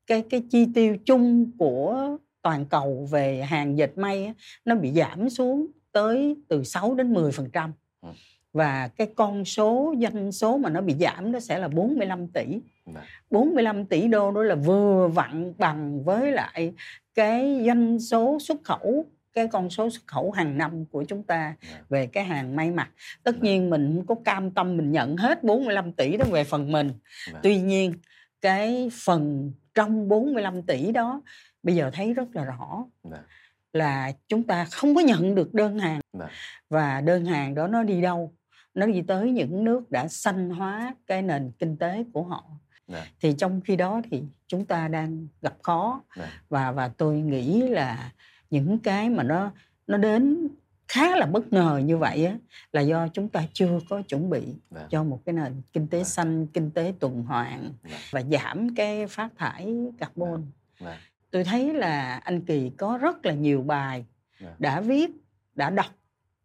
cái, cái chi tiêu chung của toàn cầu về hàng dệt may á, nó bị giảm xuống tới từ sáu đến mười phần trăm. Vâng. Và cái con số, doanh số mà nó bị giảm đó sẽ là bốn mươi lăm tỷ. Vâng. bốn mươi lăm tỷ đô đó là vừa vặn bằng với lại cái doanh số xuất khẩu, cái con số xuất khẩu hàng năm của chúng ta yeah. về cái hàng may mặc. Tất yeah. nhiên mình không có cam tâm mình nhận hết bốn mươi lăm tỷ đó về phần mình. Yeah. Tuy nhiên cái phần trong bốn mươi lăm tỷ đó bây giờ thấy rất là rõ yeah. là chúng ta không có nhận được đơn hàng. Yeah. Và đơn hàng đó nó đi đâu? Nó đi tới những nước đã xanh hóa cái nền kinh tế của họ. Dạ. Thì trong khi đó thì chúng ta đang gặp khó. Dạ. và và tôi nghĩ là những cái mà nó nó đến khá là bất ngờ như vậy á, là do chúng ta chưa có chuẩn bị dạ. cho một cái nền kinh tế dạ. xanh, kinh tế tuần hoàn dạ. và giảm cái phát thải carbon. Dạ. Dạ. Tôi thấy là anh Kỳ có rất là nhiều bài dạ. đã viết, đã đọc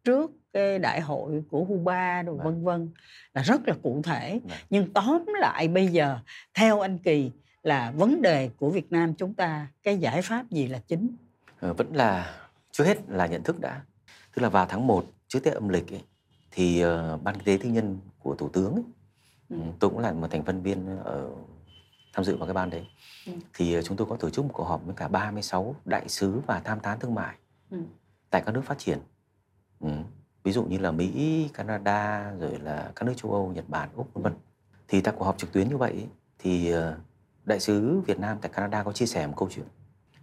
trước cái đại hội của Huba rồi vân vân, là rất là cụ thể. Đấy. Nhưng tóm lại bây giờ theo anh Kỳ là vấn đề của Việt Nam chúng ta, cái giải pháp gì là chính? Ờ, vẫn là trước hết là nhận thức đã. Tức là vào tháng một trước Tết âm lịch ấy, thì uh, Ban Kinh tế Tư nhân của Thủ tướng ấy, ừ. tôi cũng là một thành phân viên ở, tham dự vào cái ban đấy. Ừ. Thì uh, chúng tôi có tổ chức một cuộc họp với cả ba mươi sáu đại sứ và tham tán thương mại ừ. tại các nước phát triển. Ừ. Ví dụ như là Mỹ, Canada, rồi là các nước châu Âu, Nhật Bản, Úc vân vân. Thì tại cuộc họp trực tuyến như vậy thì đại sứ Việt Nam tại Canada có chia sẻ một câu chuyện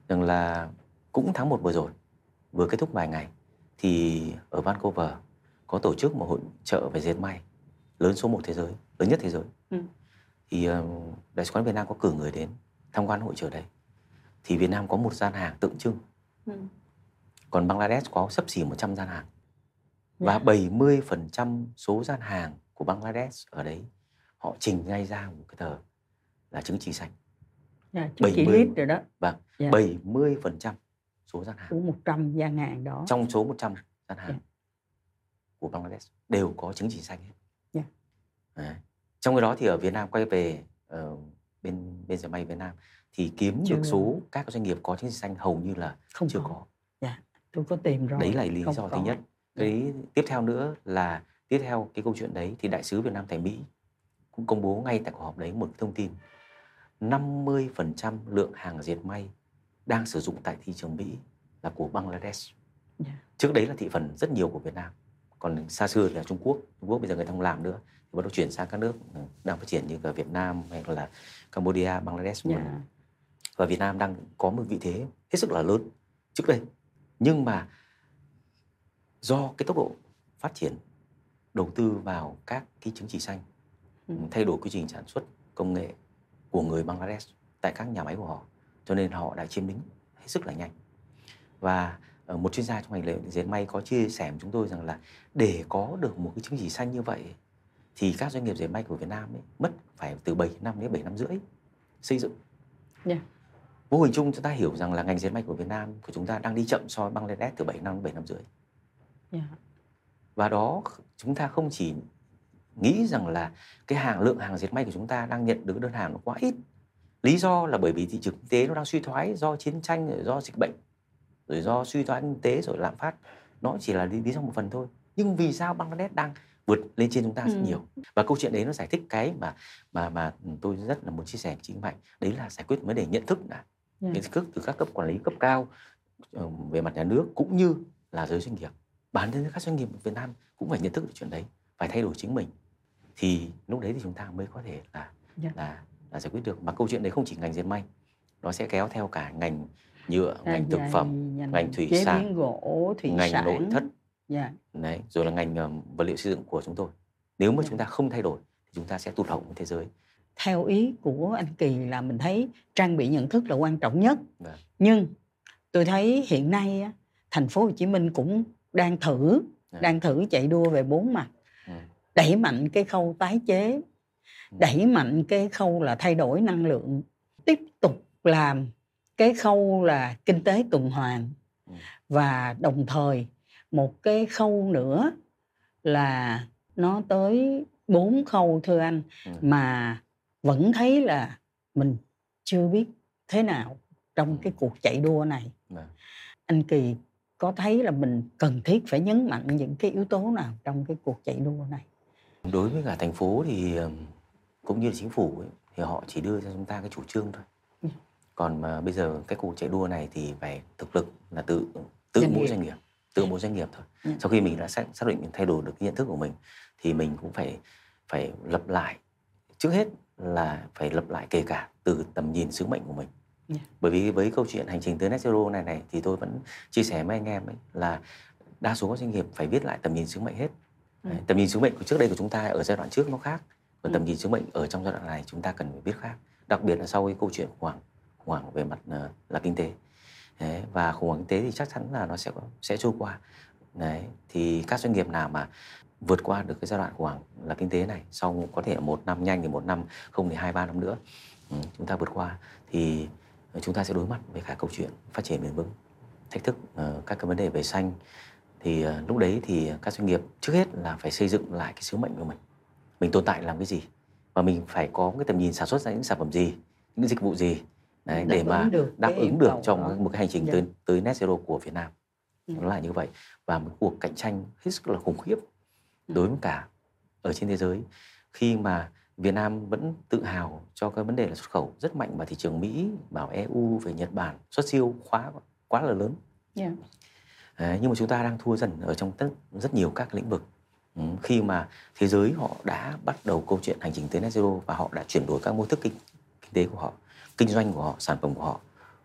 rằng là cũng tháng một vừa rồi, vừa kết thúc vài ngày, thì ở Vancouver có tổ chức một hội chợ về dệt may lớn số một thế giới, lớn nhất thế giới. Ừ. Thì đại sứ quán Việt Nam có cử người đến tham quan hội chợ đấy. Thì Việt Nam có một gian hàng tượng trưng. Ừ. Còn Bangladesh có xấp xỉ một trăm gian hàng. Và bảy mươi phần trăm số gian hàng của Bangladesh ở đấy họ trình ngay ra một cái tờ là chứng chỉ xanh. Yeah, chứng chỉ lít rồi đó. Vâng, yeah. bảy mươi phần trăm số gian hàng. Của một trăm gian hàng đó. Trong số một trăm gian hàng yeah. của Bangladesh đều có chứng chỉ xanh hết. Yeah. À, trong cái đó thì ở Việt Nam quay về uh, bên bên dệt may Việt Nam thì kiếm chưa. được số các doanh nghiệp có chứng chỉ xanh hầu như là không chưa có. có. Yeah. Tôi có tìm rồi. Đấy là lý không do có. thứ nhất. Cái tiếp theo nữa là tiếp theo cái câu chuyện đấy thì đại sứ Việt Nam tại Mỹ cũng công bố ngay tại cuộc họp đấy một thông tin năm mươi phần trăm lượng hàng dệt may đang sử dụng tại thị trường Mỹ là của Bangladesh. Yeah. Trước đấy là thị phần rất nhiều của Việt Nam, còn xa xưa là Trung Quốc. Trung Quốc bây giờ người ta không làm nữa, bắt đầu chuyển sang các nước đang phát triển như là Việt Nam hay là Cambodia, Bangladesh. Yeah. Và Việt Nam đang có một vị thế hết sức là lớn trước đây, nhưng mà do cái tốc độ phát triển đầu tư vào các cái chứng chỉ xanh, ừ. thay đổi quy trình sản xuất, công nghệ của người Bangladesh tại các nhà máy của họ, cho nên họ đã chiếm lĩnh hết sức là nhanh. Và một chuyên gia trong ngành dệt may có chia sẻ với chúng tôi rằng là để có được một cái chứng chỉ xanh như vậy thì các doanh nghiệp dệt may của Việt Nam ấy, mất phải từ bảy năm đến bảy năm rưỡi xây dựng. Yeah. Vô hình chung chúng ta hiểu rằng là ngành dệt may của Việt Nam của chúng ta đang đi chậm so với Bangladesh từ bảy năm đến bảy năm rưỡi. Yeah. Và đó chúng ta không chỉ nghĩ rằng là cái hàng lượng hàng dệt may của chúng ta đang nhận được đơn hàng nó quá ít. Lý do là bởi vì thị trường kinh tế nó đang suy thoái do chiến tranh, do dịch bệnh. rủi ro suy thoái kinh tế rồi lạm phát, nó chỉ là lý lý do một phần thôi. Nhưng vì sao Bangladesh đang vượt lên trên chúng ta rất ừ. nhiều? Và câu chuyện đấy nó giải thích cái mà mà mà tôi rất là muốn chia sẻ với chị Mạnh, đấy là giải quyết vấn đề nhận thức đã, ừ. nhận thức từ các cấp quản lý cấp cao về mặt nhà nước cũng như là giới doanh nghiệp. Bản thân các doanh nghiệp Việt Nam cũng phải nhận thức được chuyện đấy, phải thay đổi chính mình, thì lúc đấy thì chúng ta mới có thể là yeah. là, là giải quyết được. Mà câu chuyện đấy không chỉ ngành dệt may, nó sẽ kéo theo cả ngành nhựa, à, ngành thực phẩm, ngành, ngành thủy sản, gỗ, thủy ngành sản. nội thất, yeah. đấy, rồi là ngành um, vật liệu xây dựng của chúng tôi. Nếu mà yeah. chúng ta không thay đổi thì chúng ta sẽ tụt hậu với thế giới. Theo ý của anh Kỳ là mình thấy trang bị nhận thức là quan trọng nhất, yeah. nhưng tôi thấy hiện nay thành phố Hồ Chí Minh cũng đang thử yeah. đang thử chạy đua về bốn mặt, yeah. đẩy mạnh cái khâu tái chế, yeah. đẩy mạnh cái khâu là thay đổi năng lượng, tiếp tục làm cái khâu là kinh tế tuần hoàn, yeah. và đồng thời một cái khâu nữa là nó tới bốn khâu thưa anh, yeah. mà vẫn thấy là mình chưa biết thế nào trong yeah. cái cuộc chạy đua này. yeah. Anh Kỳ có thấy là mình cần thiết phải nhấn mạnh những cái yếu tố nào trong cái cuộc chạy đua này? Đối với cả thành phố thì cũng như là chính phủ ấy, thì họ chỉ đưa cho chúng ta cái chủ trương thôi. Ừ. Còn mà bây giờ cái cuộc chạy đua này thì phải thực lực là tự tự mỗi doanh nghiệp, tự mỗi doanh nghiệp thôi. Ừ. Sau khi mình đã xác, xác định mình thay đổi được cái nhận thức của mình thì mình cũng phải phải lập lại, trước hết là phải lập lại kể cả từ tầm nhìn sứ mệnh của mình. Yeah. Bởi vì với câu chuyện hành trình tới Net Zero này này thì tôi vẫn chia sẻ với anh em ấy là đa số các doanh nghiệp phải viết lại tầm nhìn sứ mệnh hết. ừ. Đấy, tầm nhìn sứ mệnh của trước đây của chúng ta ở giai đoạn trước nó khác, còn ừ. tầm nhìn sứ mệnh ở trong giai đoạn này chúng ta cần phải viết khác, đặc biệt là sau cái câu chuyện khủng hoảng khủng hoảng về mặt là, là kinh tế. Đấy, và khủng hoảng kinh tế thì chắc chắn là nó sẽ sẽ trôi qua. Đấy, thì các doanh nghiệp nào mà vượt qua được cái giai đoạn khủng hoảng là kinh tế này, sau có thể một năm nhanh thì một năm, không thì hai ba năm nữa ừ, chúng ta vượt qua thì chúng ta sẽ đối mặt với cả câu chuyện phát triển bền vững, thách thức uh, các cái vấn đề về xanh. Thì uh, lúc đấy thì các doanh nghiệp trước hết là phải xây dựng lại cái sứ mệnh của mình, mình tồn tại làm cái gì và mình phải có cái tầm nhìn sản xuất ra những sản phẩm gì, những dịch vụ gì đấy, để mà đáp ứng được trong một cái hành trình tới tới Net Zero của Việt Nam. ừ. Nó là như vậy, và một cuộc cạnh tranh hết sức là khủng khiếp đối với cả ở trên thế giới, khi mà Việt Nam vẫn tự hào cho cái vấn đề là xuất khẩu rất mạnh vào thị trường Mỹ, vào e u, về Nhật Bản, xuất siêu quá quá là lớn. Yeah. Đấy, nhưng mà chúng ta đang thua dần ở trong tất, rất nhiều các lĩnh vực. Ừ, khi mà thế giới họ đã bắt đầu câu chuyện hành trình tới Net Zero và họ đã chuyển đổi các mô thức kinh, kinh tế của họ, kinh doanh của họ, sản phẩm của họ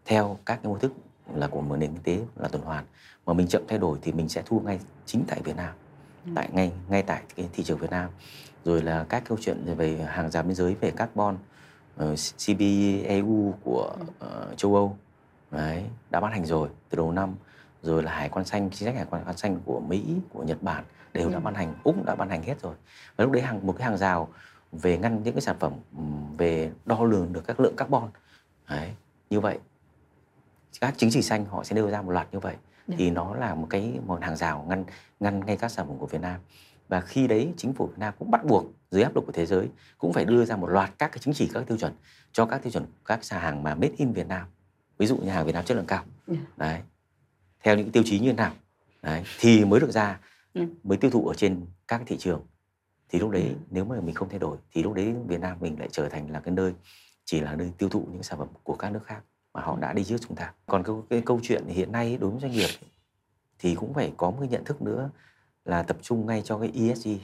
theo các cái mô thức là của một nền kinh tế là tuần hoàn. Mà mình chậm thay đổi thì mình sẽ thua ngay chính tại Việt Nam, yeah. tại ngay ngay tại cái thị trường Việt Nam. Rồi là các câu chuyện về hàng rào biên giới về carbon, uh, xê bê a em của uh, châu Âu đấy, đã ban hành rồi từ đầu năm. Rồi là hải quan xanh, chính sách hải quan xanh của Mỹ, của Nhật Bản đều ừ. đã ban hành, Úc đã ban hành hết rồi. Và lúc đấy hàng, một cái hàng rào về ngăn những cái sản phẩm về đo lường được các lượng carbon đấy, như vậy các chính trị xanh họ sẽ nêu ra một loạt như vậy. Được. Thì nó là một cái một hàng rào ngăn ngăn ngay các sản phẩm của Việt Nam. Và khi đấy chính phủ Việt Nam cũng bắt buộc dưới áp lực của thế giới cũng phải đưa ra một loạt các cái chứng chỉ, các tiêu chuẩn cho các tiêu chuẩn các sản hàng mà made in Việt Nam, ví dụ như hàng Việt Nam chất lượng cao đấy, theo những tiêu chí như thế nào đấy, thì mới được ra mới tiêu thụ ở trên các thị trường. Thì lúc đấy nếu mà mình không thay đổi thì lúc đấy Việt Nam mình lại trở thành là cái nơi chỉ là nơi tiêu thụ những sản phẩm của các nước khác mà họ đã đi trước chúng ta. Còn cái, cái câu chuyện hiện nay đối với doanh nghiệp thì cũng phải có một cái nhận thức nữa là tập trung ngay cho cái e ét giê.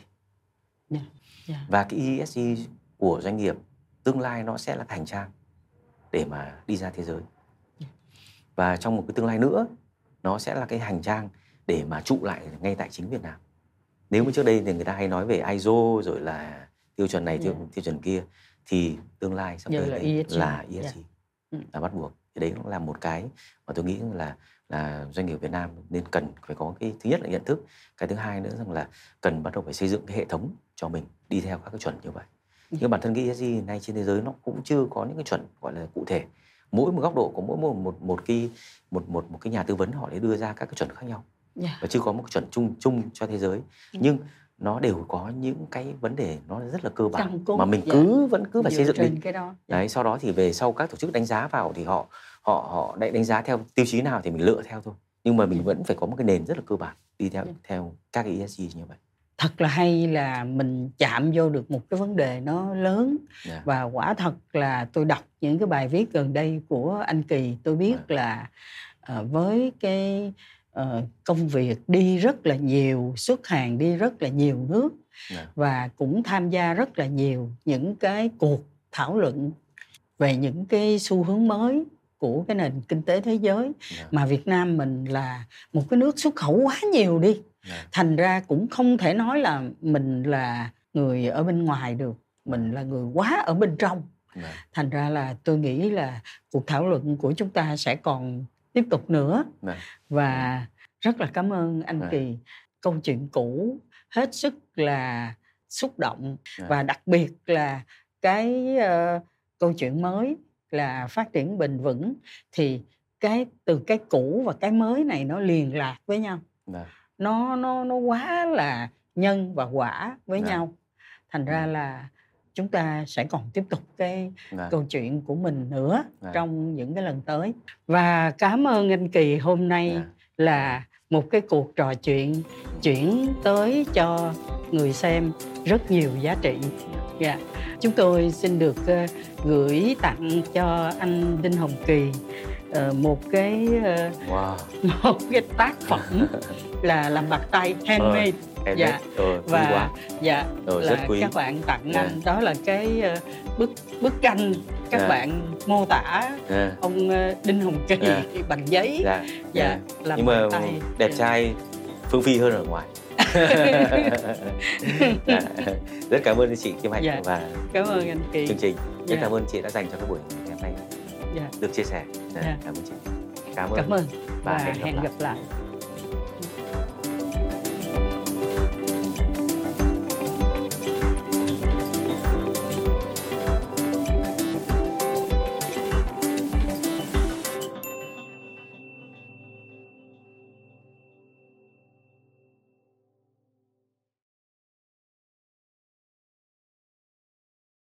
yeah, yeah. Và cái e ét giê của doanh nghiệp tương lai nó sẽ là hành trang để mà đi ra thế giới, yeah. và trong một cái tương lai nữa nó sẽ là cái hành trang để mà trụ lại ngay tại chính Việt Nam. Nếu mà trước đây thì người ta hay nói về i ét ô rồi là tiêu chuẩn này, tiêu, yeah. tiêu chuẩn kia, thì tương lai sắp tới là e ét giê, là, e ét giê. Yeah. Ừ. là bắt buộc. Thì đấy cũng là một cái mà tôi nghĩ là là doanh nghiệp Việt Nam nên cần phải có cái thứ nhất là nhận thức, cái thứ hai nữa rằng là cần bắt đầu phải xây dựng cái hệ thống cho mình đi theo các cái chuẩn như vậy. Ừ. Nhưng bản thân cái e ét giê này trên thế giới nó cũng chưa có những cái chuẩn gọi là cụ thể. Mỗi một góc độ của mỗi một một một cái một một một cái nhà tư vấn họ để đưa ra các cái chuẩn khác nhau, yeah. và chưa có một cái chuẩn chung chung cho thế giới. Ừ. Nhưng nó đều có những cái vấn đề nó rất là cơ bản mà mình cứ dạ. vẫn cứ phải dựa xây dựng lên cái đó. Đấy, dạ. sau đó thì về sau các tổ chức đánh giá vào thì họ họ họ đánh giá theo tiêu chí nào thì mình lựa theo thôi. nhưng mà mình vẫn phải có một cái nền rất là cơ bản đi theo, theo các cái E S G như vậy. Thật là hay là mình chạm vô được một cái vấn đề nó lớn. Yeah. Và quả thật là tôi đọc những cái bài viết gần đây của anh Kỳ, tôi biết yeah. là uh, với cái uh, công việc đi rất là nhiều, xuất hàng đi rất là nhiều nước yeah. và cũng tham gia rất là nhiều những cái cuộc thảo luận về những cái xu hướng mới của cái nền kinh tế thế giới yeah. mà Việt Nam mình là một cái nước xuất khẩu quá nhiều đi. Yeah. Thành ra cũng không thể nói là mình là người ở bên ngoài được, mình là người quá ở bên trong. Yeah. Thành ra là tôi nghĩ là cuộc thảo luận của chúng ta sẽ còn tiếp tục nữa. Yeah. Và rất là cảm ơn anh yeah. Kỳ. Câu chuyện cũ hết sức là xúc động yeah. và đặc biệt là cái uh, câu chuyện mới là phát triển bền vững, thì cái từ cái cũ và cái mới này nó liên lạc với nhau. Yeah. Nó, nó, nó quá là nhân và quả với Đà. nhau. Thành ra Đà. là chúng ta sẽ còn tiếp tục cái Đà. câu chuyện của mình nữa Đà. trong những cái lần tới. Và cảm ơn anh Kỳ hôm nay Đà. là một cái cuộc trò chuyện chuyển tới cho người xem rất nhiều giá trị. Yeah. Chúng tôi xin được gửi tặng cho anh Đinh Hồng Kỳ một cái wow. một cái tác phẩm là làm bạc tay handmade, ờ, dạ. ờ, và dạ ờ, là các bạn tặng yeah. anh, đó là cái bức bức tranh các yeah. bạn mô tả yeah. ông Đinh Hồng Kỳ yeah. bằng giấy, yeah. dạ yeah. làm nhưng bạc tay đẹp trai Phương Phi hơn ở ngoài. Dạ. Rất cảm ơn chị Kim Hạnh dạ. và cảm ơn anh Kỳ chương trình. Rất dạ. cảm ơn chị đã dành cho cái buổi ngày hôm nay dạ. được chia sẻ. Dạ. Cảm ơn chị. Cảm ơn, cảm ơn. Và, và hẹn gặp lại, hẹn gặp lại.